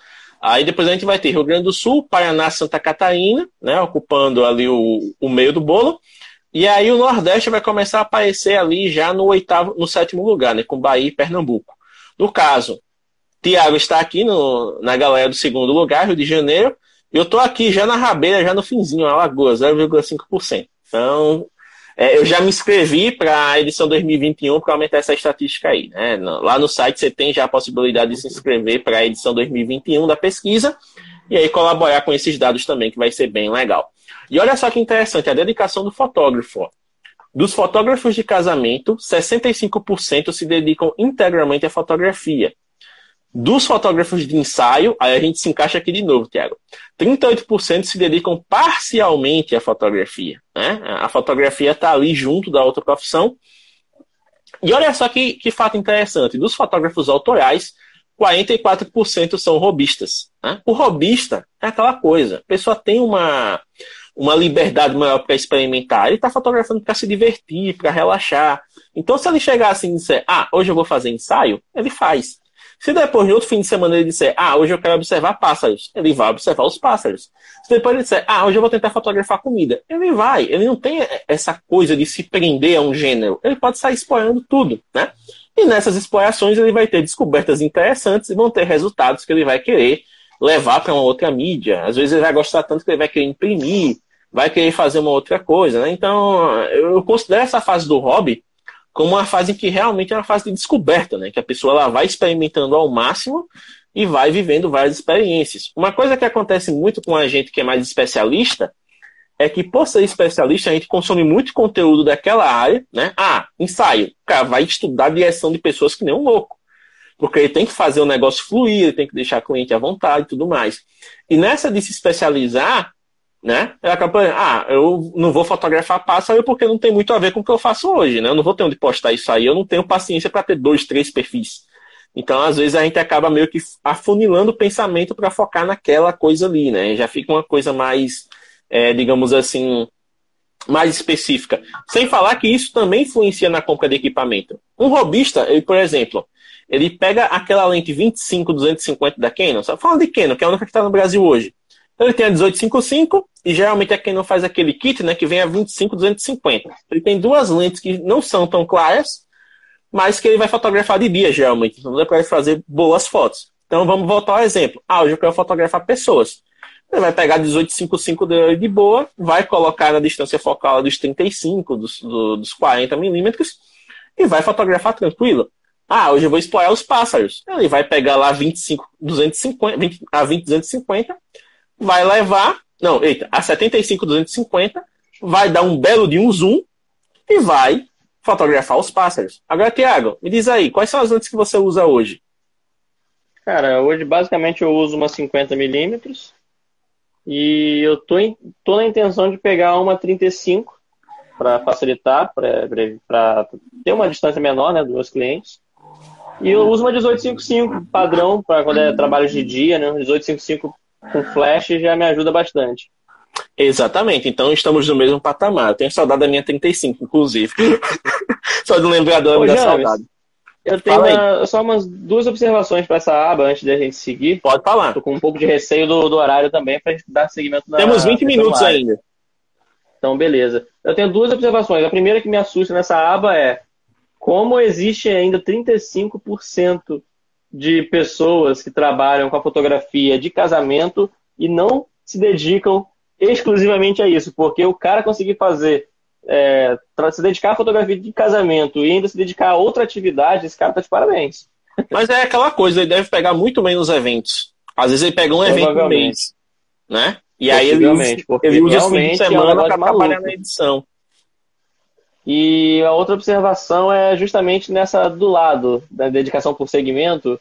Aí depois a gente vai ter Rio Grande do Sul, Paraná, Santa Catarina, né, ocupando ali o meio do bolo. E aí o Nordeste vai começar a aparecer ali já no 7º lugar, né, com Bahia e Pernambuco. No caso, Thiago está aqui na galera do 2º lugar, Rio de Janeiro. E eu estou aqui já na rabeira, já no finzinho, Alagoas, 0,5%. Então... eu já me inscrevi para a edição 2021 para aumentar essa estatística aí, né? Lá no site você tem já a possibilidade de se inscrever para a edição 2021 da pesquisa e aí colaborar com esses dados também, que vai ser bem legal. E olha só que interessante, a dedicação do fotógrafo. Ó. Dos fotógrafos de casamento, 65% se dedicam integralmente à fotografia. Dos fotógrafos de ensaio, aí a gente se encaixa aqui de novo, Thiago. 38% se dedicam parcialmente à fotografia, né? A fotografia está ali junto da outra profissão. E olha só que fato interessante. Dos fotógrafos autorais, 44% são robistas, né? O robista é aquela coisa. A pessoa tem uma liberdade maior para experimentar. Ele está fotografando para se divertir, para relaxar. Então, se ele chegar assim e disser, hoje eu vou fazer ensaio, ele faz. Se depois de outro fim de semana ele disser, hoje eu quero observar pássaros, ele vai observar os pássaros. Se depois ele disser, hoje eu vou tentar fotografar comida, ele vai. Ele não tem essa coisa de se prender a um gênero. Ele pode sair explorando tudo, né? E nessas explorações ele vai ter descobertas interessantes e vão ter resultados que ele vai querer levar para uma outra mídia. Às vezes ele vai gostar tanto que ele vai querer imprimir, vai querer fazer uma outra coisa, né? Então, eu considero essa fase do hobby como uma fase que realmente é uma fase de descoberta, né? Que a pessoa ela vai experimentando ao máximo e vai vivendo várias experiências. Uma coisa que acontece muito com a gente que é mais especialista é que, por ser especialista, a gente consome muito conteúdo daquela área, né? Ensaio. O cara vai estudar a direção de pessoas que nem um louco. Porque ele tem que fazer o negócio fluir, ele tem que deixar o cliente à vontade e tudo mais. E nessa de se especializar, né? Ela acaba, eu não vou fotografar pássaro porque não tem muito a ver com o que eu faço hoje, né? Eu não vou ter onde postar isso aí, eu não tenho paciência para ter 2, 3 perfis. Então, às vezes, a gente acaba meio que afunilando o pensamento para focar naquela coisa ali, né? Já fica uma coisa mais, digamos assim, mais específica. Sem falar que isso também influencia na compra de equipamento. Um robista, ele, por exemplo, ele pega aquela lente 25-250 da Canon, só falando de Canon, que é a única que está no Brasil hoje. Ele tem a 18-55 e geralmente é quem não faz aquele kit, né, que vem a 25-250. Ele tem duas lentes que não são tão claras, mas que ele vai fotografar de dia, geralmente. Então dá para ele fazer boas fotos. Então vamos voltar ao exemplo. Hoje eu quero fotografar pessoas. Ele vai pegar a 18-55 dele de boa, vai colocar na distância focal dos 35, dos 40 milímetros e vai fotografar tranquilo. Hoje eu vou explorar os pássaros. Ele vai pegar lá 20-250, vai levar, a 75-250, vai dar um belo de um zoom e vai fotografar os pássaros. Agora, Thiago, me diz aí, quais são as lentes que você usa hoje? Cara, hoje basicamente eu uso uma 50mm e eu tô na intenção de pegar uma 35 para facilitar, para ter uma distância menor, né, dos meus clientes. E eu uso uma 18-55 padrão para quando é trabalho de dia, né, 18-55 com flash já me ajuda bastante. Exatamente, então estamos no mesmo patamar. Eu tenho saudade da minha 35, inclusive. Só do lembrador da saudade. Eu tenho só umas 2 observações para essa aba antes da gente seguir. Pode falar. Estou com um pouco de receio do horário também para dar seguimento na. Temos 20 minutos ainda. Então, beleza. Eu tenho 2 observações. A primeira que me assusta nessa aba é como existe ainda 35% de pessoas que trabalham com a fotografia de casamento e não se dedicam exclusivamente a isso, porque o cara conseguir fazer, se dedicar à fotografia de casamento e ainda se dedicar a outra atividade, esse cara tá de parabéns. Mas é aquela coisa, ele deve pegar muito menos eventos. Às vezes ele pega um evento por mês, né? E aí ele usa esse fim de semana para trabalhar na edição. E a outra observação é justamente nessa do lado da dedicação por segmento,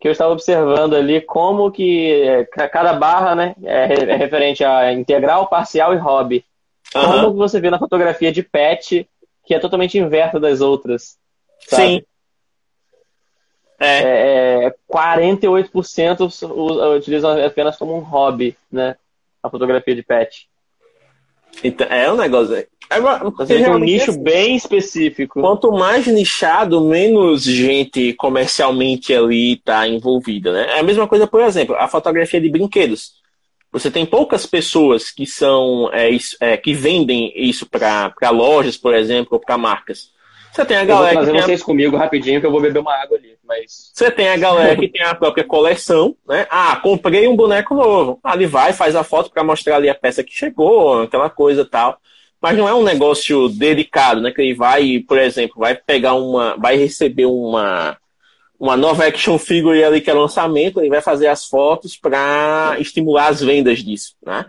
que eu estava observando ali como que cada barra, né, é referente a integral, parcial e hobby. Como você vê na fotografia de pet, que é totalmente inversa das outras, sabe? Sim. É 48% utilizam apenas como um hobby, né, a fotografia de pet. Então, é um negócio... É um nicho assim, bem específico. Quanto mais nichado, menos gente comercialmente ali está envolvida, né? É a mesma coisa, por exemplo, a fotografia de brinquedos. Você tem poucas pessoas que são que vendem isso para lojas, por exemplo, ou para marcas. Você tem a galera... Eu vou trazer vocês comigo rapidinho, que eu vou beber uma água ali, mas... Você tem a galera que tem a própria coleção, né? Ah, comprei um boneco novo. Ah, ele vai, faz a foto para mostrar ali a peça que chegou, aquela coisa e tal. Mas não é um negócio dedicado, né? Que ele vai, por exemplo, vai receber uma nova action figure ali que é lançamento, ele vai fazer as fotos para estimular as vendas disso, né?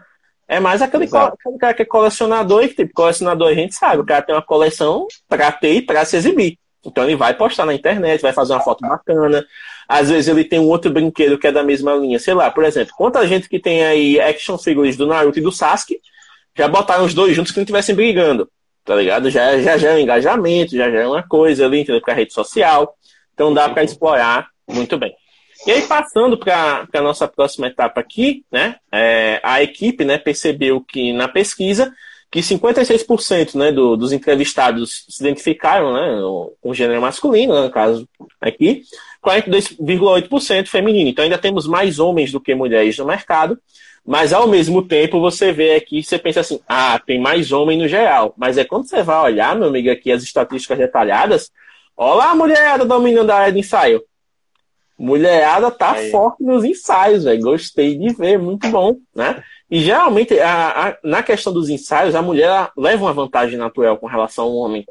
É mais aquele cara que é colecionador, e que tipo, colecionador a gente sabe, o cara tem uma coleção para ter e para se exibir. Então ele vai postar na internet, vai fazer uma foto bacana. Às vezes ele tem um outro brinquedo que é da mesma linha, sei lá, por exemplo, quanta gente que tem aí action figures do Naruto e do Sasuke, já botaram os dois juntos que não estivessem brigando, tá ligado? Já é um engajamento, já é uma coisa ali, entendeu? Pra rede social. Então dá pra explorar muito bem. E aí, passando para a nossa próxima etapa aqui, né? A equipe, né, percebeu que na pesquisa que 56%, né, dos entrevistados se identificaram, né, com gênero masculino, né, no caso aqui, 42,8% feminino. Então ainda temos mais homens do que mulheres no mercado. Mas, ao mesmo tempo, você vê aqui, você pensa assim, ah, tem mais homem no geral. Mas é quando você vai olhar, meu amigo, aqui as estatísticas detalhadas, olha lá a mulherada dominando a área de ensaio. Mulherada tá forte nos ensaios, velho. Gostei de ver, muito bom, né? E, geralmente, na questão dos ensaios, a mulher leva uma vantagem natural com relação ao homem.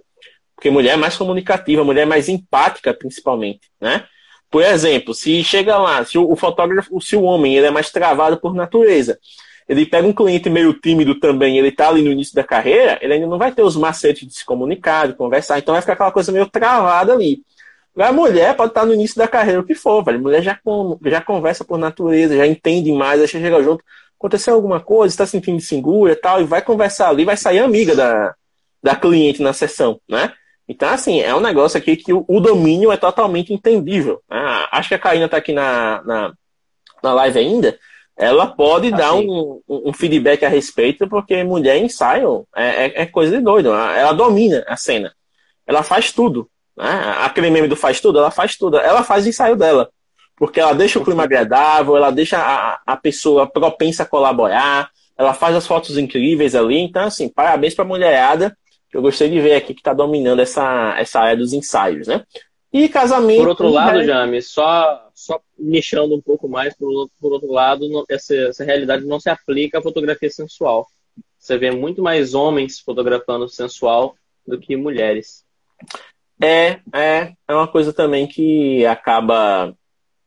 Porque mulher é mais comunicativa, mulher é mais empática, principalmente, né? Por exemplo, se chega lá, se o homem ele é mais travado por natureza, ele pega um cliente meio tímido também, ele tá ali no início da carreira, ele ainda não vai ter os macetes de se comunicar, de conversar, então vai ficar aquela coisa meio travada ali. A mulher pode estar no início da carreira, o que for, velho. A mulher já conversa por natureza, já entende mais, aí você chega junto, aconteceu alguma coisa, está se sentindo segura e tal, e vai conversar ali, vai sair amiga da cliente na sessão, né? Então, assim, é um negócio aqui que o domínio é totalmente entendível. Ah, acho que a Karina está aqui na live ainda. Ela pode dar um feedback a respeito, porque mulher em ensaio é coisa de doido. Ela domina a cena. Ela faz tudo, né? Aquele meme do faz tudo, ela faz tudo. Ela faz o ensaio dela. Porque ela deixa o clima agradável, ela deixa a pessoa propensa a colaborar, ela faz as fotos incríveis ali. Então, assim, parabéns para a mulherada. Eu gostei de ver aqui que está dominando essa área dos ensaios, né? E casamento... Por outro lado, Jami, só nichando um pouco mais, por outro lado, essa realidade não se aplica à fotografia sensual. Você vê muito mais homens fotografando sensual do que mulheres. É uma coisa também que acaba,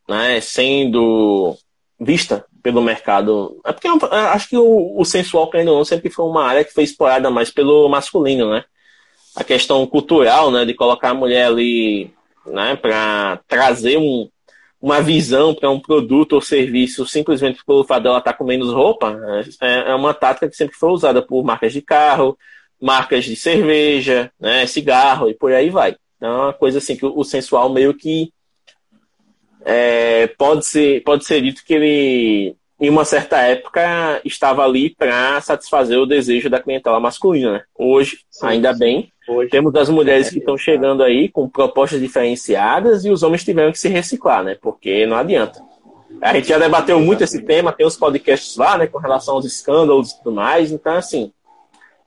né, sendo vista pelo mercado. É porque eu acho que o sensual, querendo ou não, sempre foi uma área que foi explorada mais pelo masculino, né? A questão cultural, né? De colocar a mulher ali, né? Pra trazer uma visão para um produto ou serviço simplesmente pelo fato dela estar com menos roupa, né? É uma tática que sempre foi usada por marcas de carro, marcas de cerveja, né? Cigarro e por aí vai. Então é uma coisa assim que o sensual meio que pode ser dito que ele, em uma certa época, estava ali para satisfazer o desejo da clientela masculina, né? Hoje, sim, ainda bem, hoje, temos as mulheres que estão chegando aí com propostas diferenciadas e os homens tiveram que se reciclar, né? Porque não adianta. A gente já debateu muito esse tema, tem os podcasts lá, né? Com relação aos escândalos e tudo mais. Então, assim,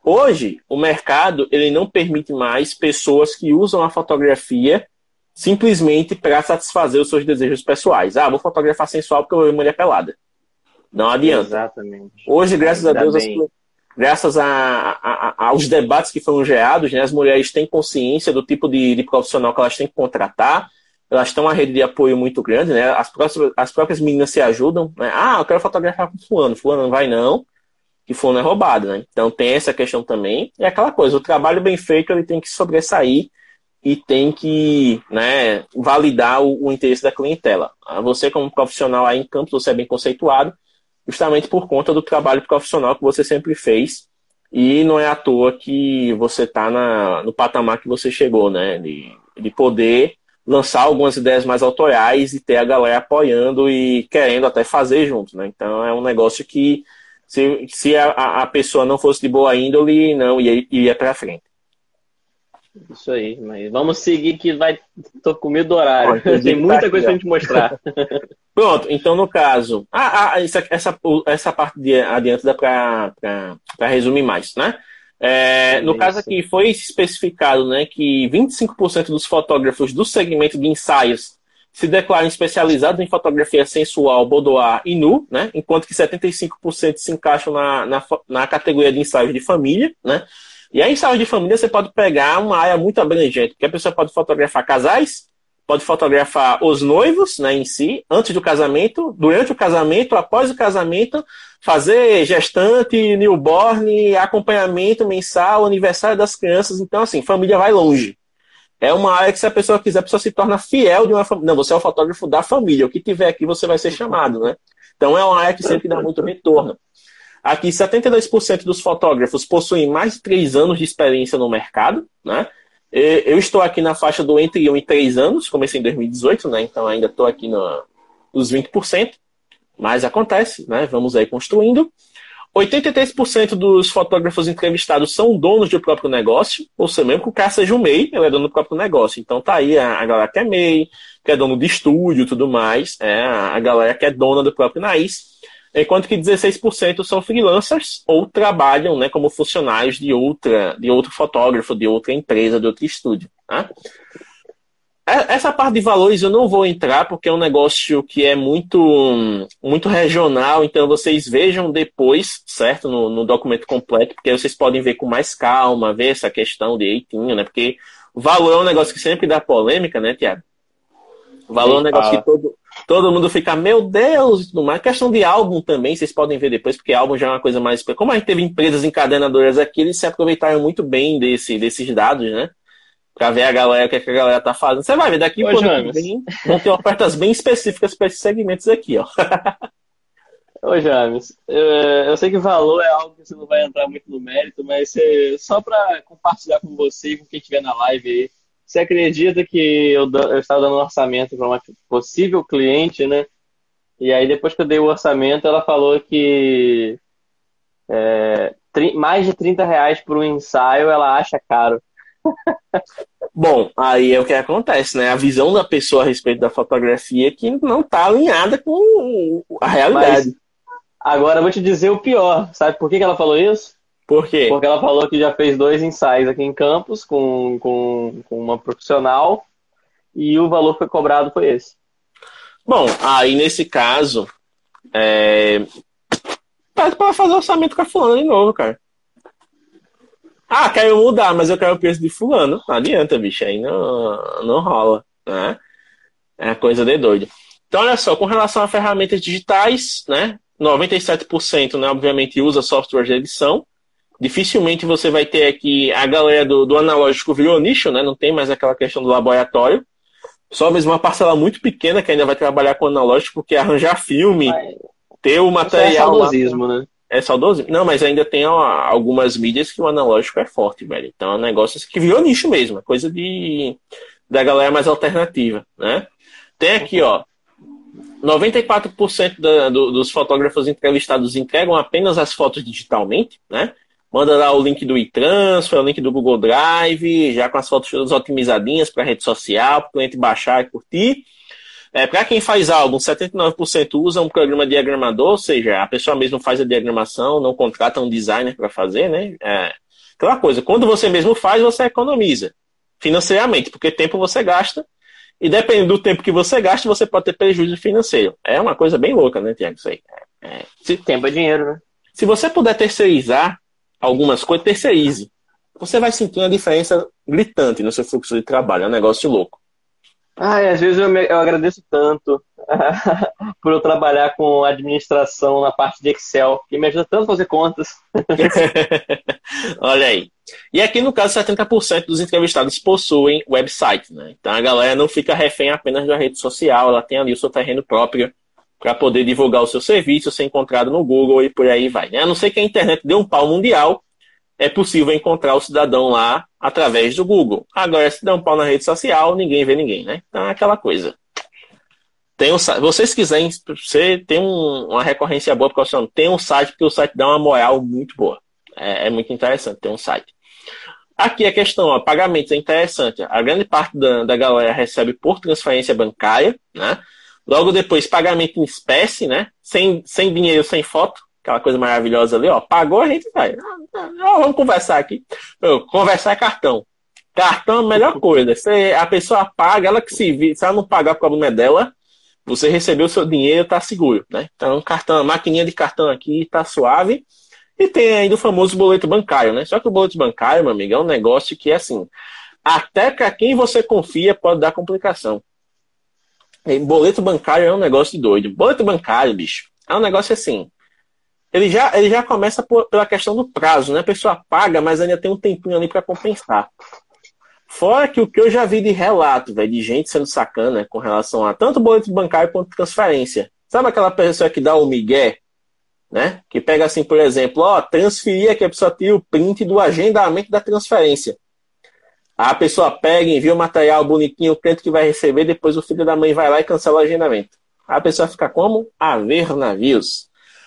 hoje o mercado ele não permite mais pessoas que usam a fotografia simplesmente para satisfazer os seus desejos pessoais. Ah, vou fotografar sensual porque eu vou ver mulher pelada. Não adianta. Exatamente. Hoje, graças a Deus, graças aos debates que foram gerados, né, as mulheres têm consciência do tipo de profissional que elas têm que contratar. Elas têm uma rede de apoio muito grande, né? As próprias meninas se ajudam, né? Ah, eu quero fotografar com fulano. Fulano não vai não, que fulano é roubado, né? Então tem essa questão também. É aquela coisa, o trabalho bem feito ele tem que sobressair e tem que, né, validar o interesse da clientela. Você como profissional aí em campo, você é bem conceituado justamente por conta do trabalho profissional que você sempre fez. E não é à toa que você está no patamar que você chegou, né? De poder lançar algumas ideias mais autorais e ter a galera apoiando e querendo até fazer junto, né? Então é um negócio que se a pessoa não fosse de boa índole, não ia pra frente. Isso aí, mas vamos seguir que vai... Tô com medo do horário. Tem muita coisa pra gente mostrar. Pronto, então no caso... essa parte de adiante dá pra resumir mais, né? No caso aqui foi especificado, né, que 25% dos fotógrafos do segmento de ensaios se declaram especializados em fotografia sensual, boudoir e nu, né, enquanto que 75% se encaixam na categoria de ensaios de família, né. E aí, ensaios de família você pode pegar uma área muito abrangente, porque a pessoa pode fotografar casais, pode fotografar os noivos, né, em si, antes do casamento, durante o casamento, após o casamento, fazer gestante, newborn, acompanhamento mensal, aniversário das crianças. Então, assim, família vai longe. É uma área que, se a pessoa quiser, a pessoa se torna fiel de uma família. Não, você é o fotógrafo da família. O que tiver aqui, você vai ser chamado, né? Então, é uma área que sempre dá muito retorno. Aqui, 72% dos fotógrafos possuem mais de 3 anos de experiência no mercado, né? Eu estou aqui na faixa do entre 1 e 3 anos, comecei em 2018, né? Então ainda estou aqui nos 20%, mas acontece, né? Vamos aí construindo. 83% dos fotógrafos entrevistados são donos do próprio negócio, ou seja, mesmo que o cara seja um MEI, ele é dono do próprio negócio. Então tá aí a galera que é MEI, que é dono de estúdio e tudo mais, a galera que é dona do próprio nariz, enquanto que 16% são freelancers ou trabalham, né, como funcionários de outro fotógrafo, de outra empresa, de outro estúdio. Tá? Essa parte de valores eu não vou entrar, porque é um negócio que é muito, muito regional, então vocês vejam depois, certo? No documento completo, porque aí vocês podem ver com mais calma, ver essa questão direitinho, né? Porque valor é um negócio que sempre dá polêmica, né, Thiago? Valor é um negócio que todo mundo fica, meu Deus, e tudo mais. Questão de álbum também, vocês podem ver depois, porque álbum já é uma coisa mais... Como a gente teve empresas encadenadoras aqui, eles se aproveitaram muito bem desses dados, né? Pra ver a galera, o que a galera tá fazendo. Você vai ver, daqui por vão ter ofertas bem específicas para esses segmentos aqui, ó. Ô, James, eu sei que valor é algo que você não vai entrar muito no mérito, mas só para compartilhar com você e com quem estiver na live aí, você acredita que eu estava dando um orçamento para uma possível cliente, né? E aí, depois que eu dei o orçamento, ela falou que mais de R$30 por um ensaio ela acha caro. Bom, aí é o que acontece, né? A visão da pessoa a respeito da fotografia que não está alinhada com a realidade. Mas agora eu vou te dizer o pior. Sabe por que ela falou isso? Por quê? Porque ela falou que já fez 2 ensaios aqui em Campos com uma profissional e o valor que foi cobrado foi esse. Bom, aí nesse caso, pede pra fazer orçamento com a fulana de novo, cara. Ah, quero mudar, mas eu quero o preço de fulano. Não adianta, bicho, aí não rola, né? É coisa de doido. Então, olha só, com relação a ferramentas digitais, né? 97%, né, obviamente, usa software de edição. Dificilmente você vai ter aqui a galera do analógico virou nicho, né? Não tem mais aquela questão do laboratório. Só mesmo uma parcela muito pequena que ainda vai trabalhar com analógico, porque arranjar filme, ter o material... Isso é saudosismo, né? É saudosismo? Não, mas ainda tem algumas mídias que o analógico é forte, velho. Então é um negócio que virou nicho mesmo. É coisa da galera mais alternativa, né? Tem aqui, ó. 94% dos fotógrafos entrevistados entregam apenas as fotos digitalmente, né? Manda lá o link do e-transfer, o link do Google Drive, já com as fotos todas otimizadinhas para rede social, para o cliente baixar e curtir. Para quem faz álbum, 79% usa um programa diagramador, ou seja, a pessoa mesmo faz a diagramação, não contrata um designer para fazer, né? Aquela coisa, quando você mesmo faz, você economiza financeiramente, porque tempo você gasta, e dependendo do tempo que você gasta, você pode ter prejuízo financeiro. É uma coisa bem louca, né, Thiago? Isso aí. Se tempo é dinheiro, né? Se você puder terceirizar algumas coisas, terceirize. Você vai sentir uma diferença gritante no seu fluxo de trabalho. É um negócio louco. Ai, às vezes eu agradeço tanto por eu trabalhar com administração na parte de Excel, que me ajuda tanto a fazer contas. Olha aí. E aqui, no caso, 70% dos entrevistados possuem website, né? Então a galera não fica refém apenas da rede social, ela tem ali o seu terreno próprio para poder divulgar o seu serviço, ser encontrado no Google e por aí vai, né? A não ser que a internet dê um pau mundial, é possível encontrar o cidadão lá através do Google. Agora, se der um pau na rede social, ninguém vê ninguém, né? Então é aquela coisa. Tem um, vocês quiserem, você tem uma recorrência boa, porque assim, tem um site, porque o site dá uma moral muito boa. É muito interessante ter um site. Aqui a questão, ó, pagamentos é interessante. A grande parte da galera recebe por transferência bancária, né? Logo depois, pagamento em espécie, né? Sem dinheiro, sem foto. Aquela coisa maravilhosa ali, ó. Pagou, a gente vai. Vamos conversar aqui. Conversar é cartão. Cartão é a melhor coisa. A pessoa paga, ela que se vira. Se ela não pagar, o problema é dela. Você recebeu o seu dinheiro, tá seguro, né? Então, cartão, a maquininha de cartão aqui tá suave. E tem ainda o famoso boleto bancário, né? Só que o boleto bancário, meu amigo, é um negócio que é assim. Até pra quem você confia pode dar complicação. E boleto bancário é um negócio de doido. Boleto bancário, bicho, é um negócio assim. Ele já começa pela questão do prazo, né? A pessoa paga, mas ainda tem um tempinho ali para compensar. Fora que o que eu já vi de relato, velho, de gente sendo sacana com relação a tanto boleto bancário quanto transferência. Sabe aquela pessoa que dá o migué, né? Que pega assim, por exemplo, ó, transferir aqui, a pessoa tira o print do agendamento da transferência. A pessoa pega, envia o material bonitinho, o cliente que vai receber, depois o filho da mãe vai lá e cancela o agendamento. A pessoa fica como? A ver navios.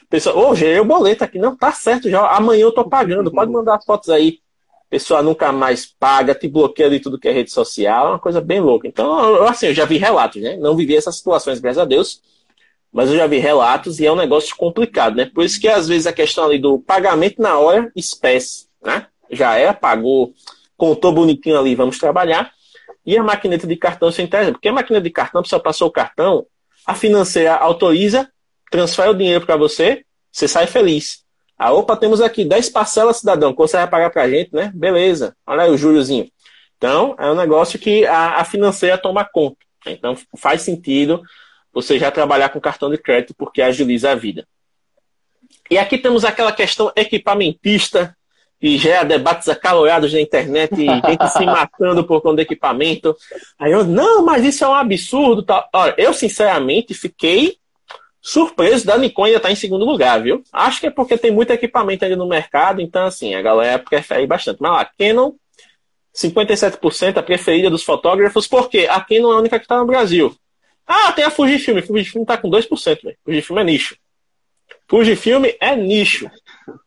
Pessoal, ô, gerei o boleto aqui. Não, tá certo já. Amanhã eu tô pagando. Pode mandar as fotos aí. Pessoal nunca mais paga, te bloqueia de tudo que é rede social. É uma coisa bem louca. Então, assim, eu já vi relatos, né? Não vivi essas situações, graças a Deus. Mas eu já vi relatos e é um negócio complicado, né? Por isso que, às vezes, a questão ali do pagamento na hora, espécie, né? Já é, pagou, contou bonitinho ali, vamos trabalhar. E a maquineta de cartão sem interessa. Porque a maquineta de cartão, só passou o cartão, a financeira autoriza, transfere o dinheiro para você, você sai feliz. Ah, opa, temos aqui 10 parcelas, cidadão, que você vai pagar pra gente, né? Beleza. Olha aí o júriozinho. Então, é um negócio que a financeira toma conta. Então, faz sentido você já trabalhar com cartão de crédito, porque agiliza a vida. E aqui temos aquela questão equipamentista, que gera debates acalorados na internet, e gente se matando por conta do equipamento. Aí eu, não, mas isso é um absurdo. Tá? Olha, eu, sinceramente, fiquei surpreso da Nikon ainda tá em segundo lugar, viu? Acho que é porque tem muito equipamento ali no mercado, então assim, a galera prefere bastante. Mas lá, Canon, 57% a preferida dos fotógrafos, porque a Canon é a única que tá no Brasil. Ah, tem a Fujifilm. A Fujifilm tá com 2%, velho. Fujifilm é nicho. Fujifilm é nicho.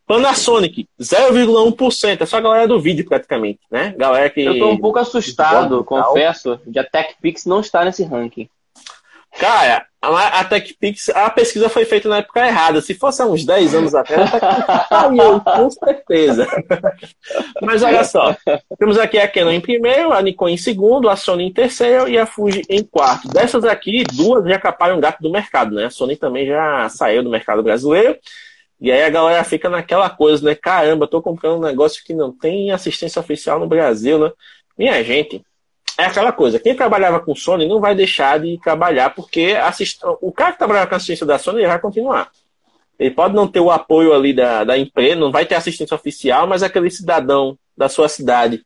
Panasonic, 0,1%. É só a galera do vídeo, praticamente, né? Galera que... Eu tô um pouco assustado, confesso, de a TechPix não estar nesse ranking. Cara, a TechPix, a pesquisa foi feita na época errada. Se fosse há uns 10 anos atrás, a TechPix saiu, com certeza. Mas olha só, temos aqui a Canon em primeiro, a Nikon em segundo, a Sony em terceiro e a Fuji em quarto. Dessas aqui, duas já caparam o gato do mercado, né? A Sony também já saiu do mercado brasileiro. E aí a galera fica naquela coisa, né? Caramba, tô comprando um negócio que não tem assistência oficial no Brasil, né? Minha gente... É aquela coisa, quem trabalhava com Sony não vai deixar de trabalhar, porque o cara que trabalhava com a assistência da Sony ele vai continuar. Ele pode não ter o apoio ali da empresa, não vai ter assistência oficial, mas aquele cidadão da sua cidade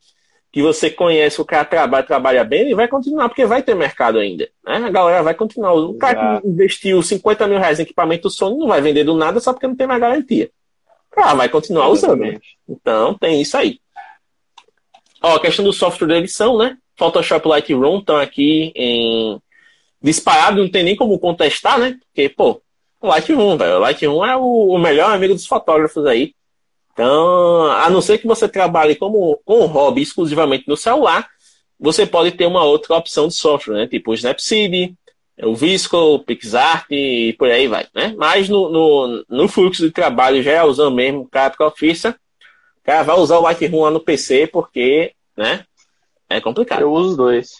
que você conhece, o cara trabalha bem, ele vai continuar, porque vai ter mercado ainda. Né? A galera vai continuar. O cara que investiu 50 mil reais em equipamento Sony não vai vender do nada só porque não tem mais garantia. Ah, vai continuar usando. Então, tem isso aí. Ó, a questão do software de edição, né? Photoshop, Lightroom estão aqui em disparado, não tem nem como contestar, né? Porque, pô, Lightroom, velho. Lightroom é o melhor amigo dos fotógrafos aí. Então, a não ser que você trabalhe com hobby exclusivamente no celular, você pode ter uma outra opção de software, né? Tipo o Snapseed, o Visco, o PixArt e por aí vai, né? Mas no fluxo de trabalho já é usando mesmo, o cara profissa, o cara vai usar o Lightroom lá no PC porque, né? É complicado. Eu uso os dois.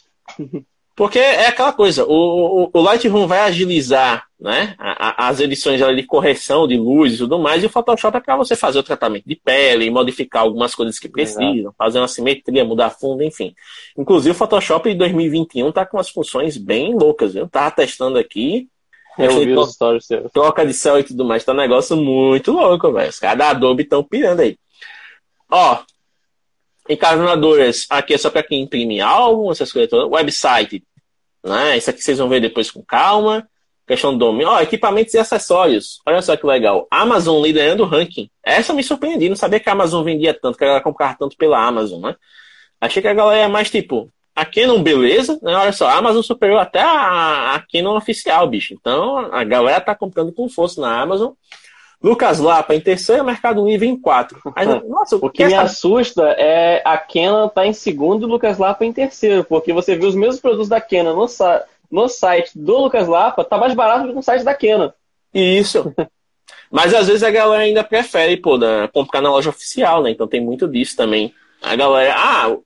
Porque é aquela coisa, o Lightroom vai agilizar, né, as edições de correção de luz e tudo mais, e o Photoshop é para você fazer o tratamento de pele, modificar algumas coisas que precisam, fazer uma simetria, mudar fundo, enfim. Inclusive o Photoshop de 2021 tá com umas funções bem loucas, viu? Tava testando aqui, troca de céu e tudo mais, tá um negócio muito louco, velho. Os caras da Adobe estão pirando aí. Ó, encadernadoras, aqui é só para quem imprime álbum, essas coisas todas, website, né? Isso aqui vocês vão ver depois com calma. Questão do domínio. Ó, equipamentos e acessórios. Olha só que legal. Amazon liderando o ranking. Essa me surpreendi. Não sabia que a Amazon vendia tanto, que a galera comprava tanto pela Amazon, né? Achei que a galera é mais tipo, a Canon, beleza, né? Olha só, a Amazon superou até a Canon oficial, bicho. Então, a galera tá comprando com força na Amazon. Lucas Lapa em terceiro, Mercado Livre em 4. Nossa, o que me assusta é a Kenan tá em segundo e o Lucas Lapa em terceiro, porque você viu os mesmos produtos da Kenan no site do Lucas Lapa, tá mais barato do que no site da Kenan. Isso. Mas às vezes a galera ainda prefere, pô, comprar na loja oficial, né? Então tem muito disso também. A galera,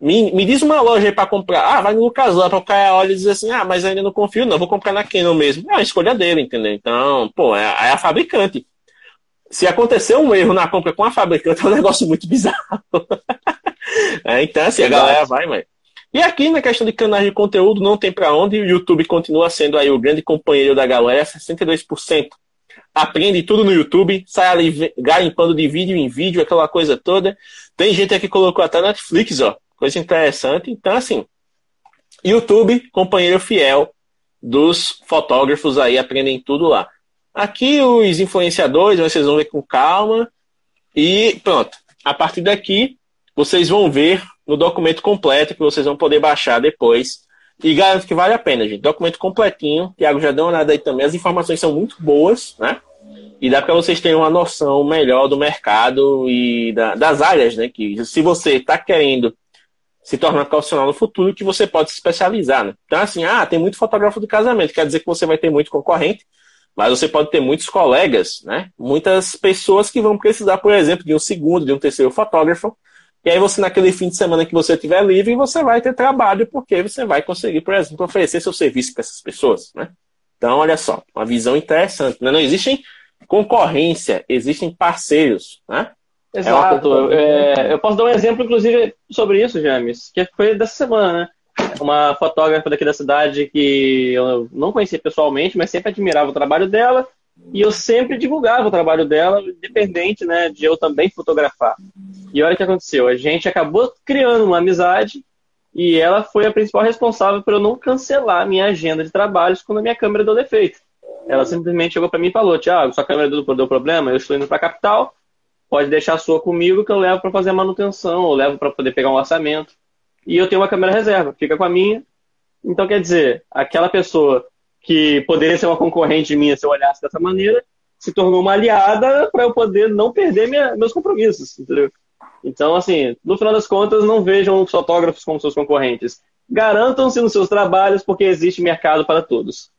me diz uma loja aí pra comprar. Ah, vai no Lucas Lapa, o cara olha e diz assim, ah, mas ainda não confio, não, vou comprar na Kenan mesmo. É a escolha dele, entendeu? Então, pô, é a fabricante. Se acontecer um erro na compra com a fabricante, é um negócio muito bizarro. Então, assim, a galera vai, mas... E aqui, na questão de canais de conteúdo, não tem pra onde. O YouTube continua sendo aí o grande companheiro da galera, 62%. Aprende tudo no YouTube, sai ali garimpando de vídeo em vídeo, aquela coisa toda. Tem gente aqui que colocou até Netflix, ó. Coisa interessante. Então, assim, YouTube, companheiro fiel dos fotógrafos aí, aprendem tudo lá. Aqui os influenciadores, vocês vão ver com calma. E pronto. A partir daqui, vocês vão ver no documento completo que vocês vão poder baixar depois. E garanto que vale a pena, gente. Documento completinho. Thiago já deu uma olhada aí também. As informações são muito boas, né? E dá para vocês terem uma noção melhor do mercado e das áreas, né? Que se você está querendo se tornar profissional no futuro, que você pode se especializar, né? Então, assim, tem muito fotógrafo de casamento. Quer dizer que você vai ter muito concorrente. Mas você pode ter muitos colegas, né? Muitas pessoas que vão precisar, por exemplo, de um segundo, de um terceiro fotógrafo. E aí você, naquele fim de semana que você estiver livre, você vai ter trabalho, porque você vai conseguir, por exemplo, oferecer seu serviço para essas pessoas, né? Então, olha só, uma visão interessante, né? Não existem concorrência, existem parceiros, né? Exato. Eu posso dar um exemplo, inclusive, sobre isso, James, que foi dessa semana, né? Uma fotógrafa daqui da cidade que eu não conhecia pessoalmente, mas sempre admirava o trabalho dela, e eu sempre divulgava o trabalho dela, independente, né, de eu também fotografar. E olha o que aconteceu, a gente acabou criando uma amizade, e ela foi a principal responsável por eu não cancelar a minha agenda de trabalhos quando a minha câmera deu defeito. Ela simplesmente chegou para mim e falou, Thiago, sua câmera deu problema, eu estou indo para a capital, pode deixar a sua comigo que eu levo para fazer a manutenção, ou levo para poder pegar um orçamento. E eu tenho uma câmera reserva, fica com a minha. Então, quer dizer, aquela pessoa que poderia ser uma concorrente minha se eu olhasse dessa maneira, se tornou uma aliada para eu poder não perder meus compromissos, entendeu? Então, assim, no final das contas, não vejam os fotógrafos como seus concorrentes. Garantam-se nos seus trabalhos, porque existe mercado para todos.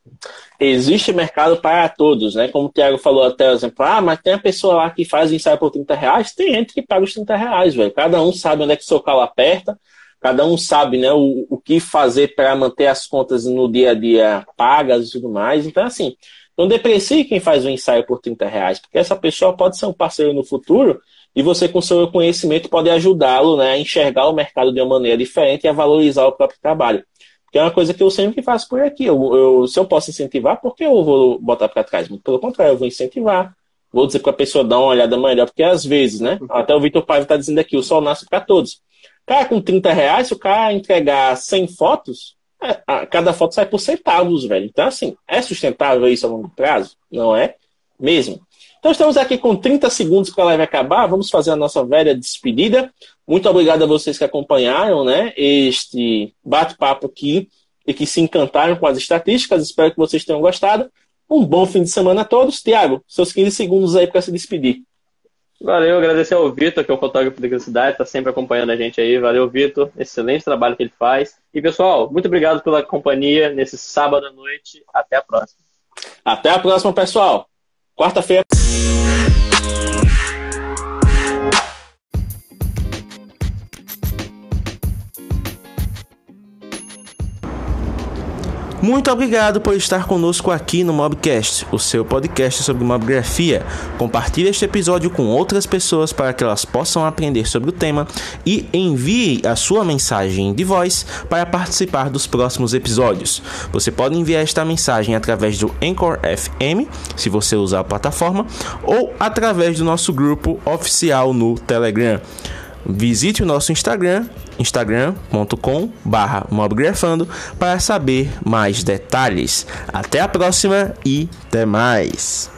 Existe mercado para todos, né? Como o Thiago falou até, por exemplo, mas tem a pessoa lá que faz o ensaio por R$30, tem gente que paga os R$30, velho. Cada um sabe onde é que o seu calo aperta. Cada um sabe, né, o que fazer para manter as contas no dia a dia pagas e tudo mais. Então, assim, não deprecie quem faz um ensaio por R$30, porque essa pessoa pode ser um parceiro no futuro e você, com seu conhecimento, pode ajudá-lo, né, a enxergar o mercado de uma maneira diferente e a valorizar o próprio trabalho. Que é uma coisa que eu sempre faço por aqui. Se eu posso incentivar, por que eu vou botar para trás? Pelo contrário, eu vou incentivar. Vou dizer para a pessoa dar uma olhada melhor, porque às vezes, né, até o Vitor Paiva está dizendo aqui, o sol nasce para todos. Cara, com R$30, se o cara entregar 100 fotos, cada foto sai por centavos, velho. Então, assim, é sustentável isso a longo prazo? Não é mesmo. Então, estamos aqui com 30 segundos para a live acabar. Vamos fazer a nossa velha despedida. Muito obrigado a vocês que acompanharam, né, este bate-papo aqui e que se encantaram com as estatísticas. Espero que vocês tenham gostado. Um bom fim de semana a todos. Thiago, seus 15 segundos aí para se despedir. Valeu, agradecer ao Vitor, que é o fotógrafo da cidade, está sempre acompanhando a gente aí. Valeu, Vitor, excelente trabalho que ele faz. E, pessoal, muito obrigado pela companhia nesse sábado à noite. Até a próxima. Até a próxima, pessoal. Quarta-feira. Muito obrigado por estar conosco aqui no Mobcast, o seu podcast sobre mobgrafia. Compartilhe este episódio com outras pessoas para que elas possam aprender sobre o tema e envie a sua mensagem de voz para participar dos próximos episódios. Você pode enviar esta mensagem através do Anchor FM, se você usar a plataforma, ou através do nosso grupo oficial no Telegram. Visite o nosso Instagram, instagram.com/mobgrafando, para saber mais detalhes. Até a próxima e até mais!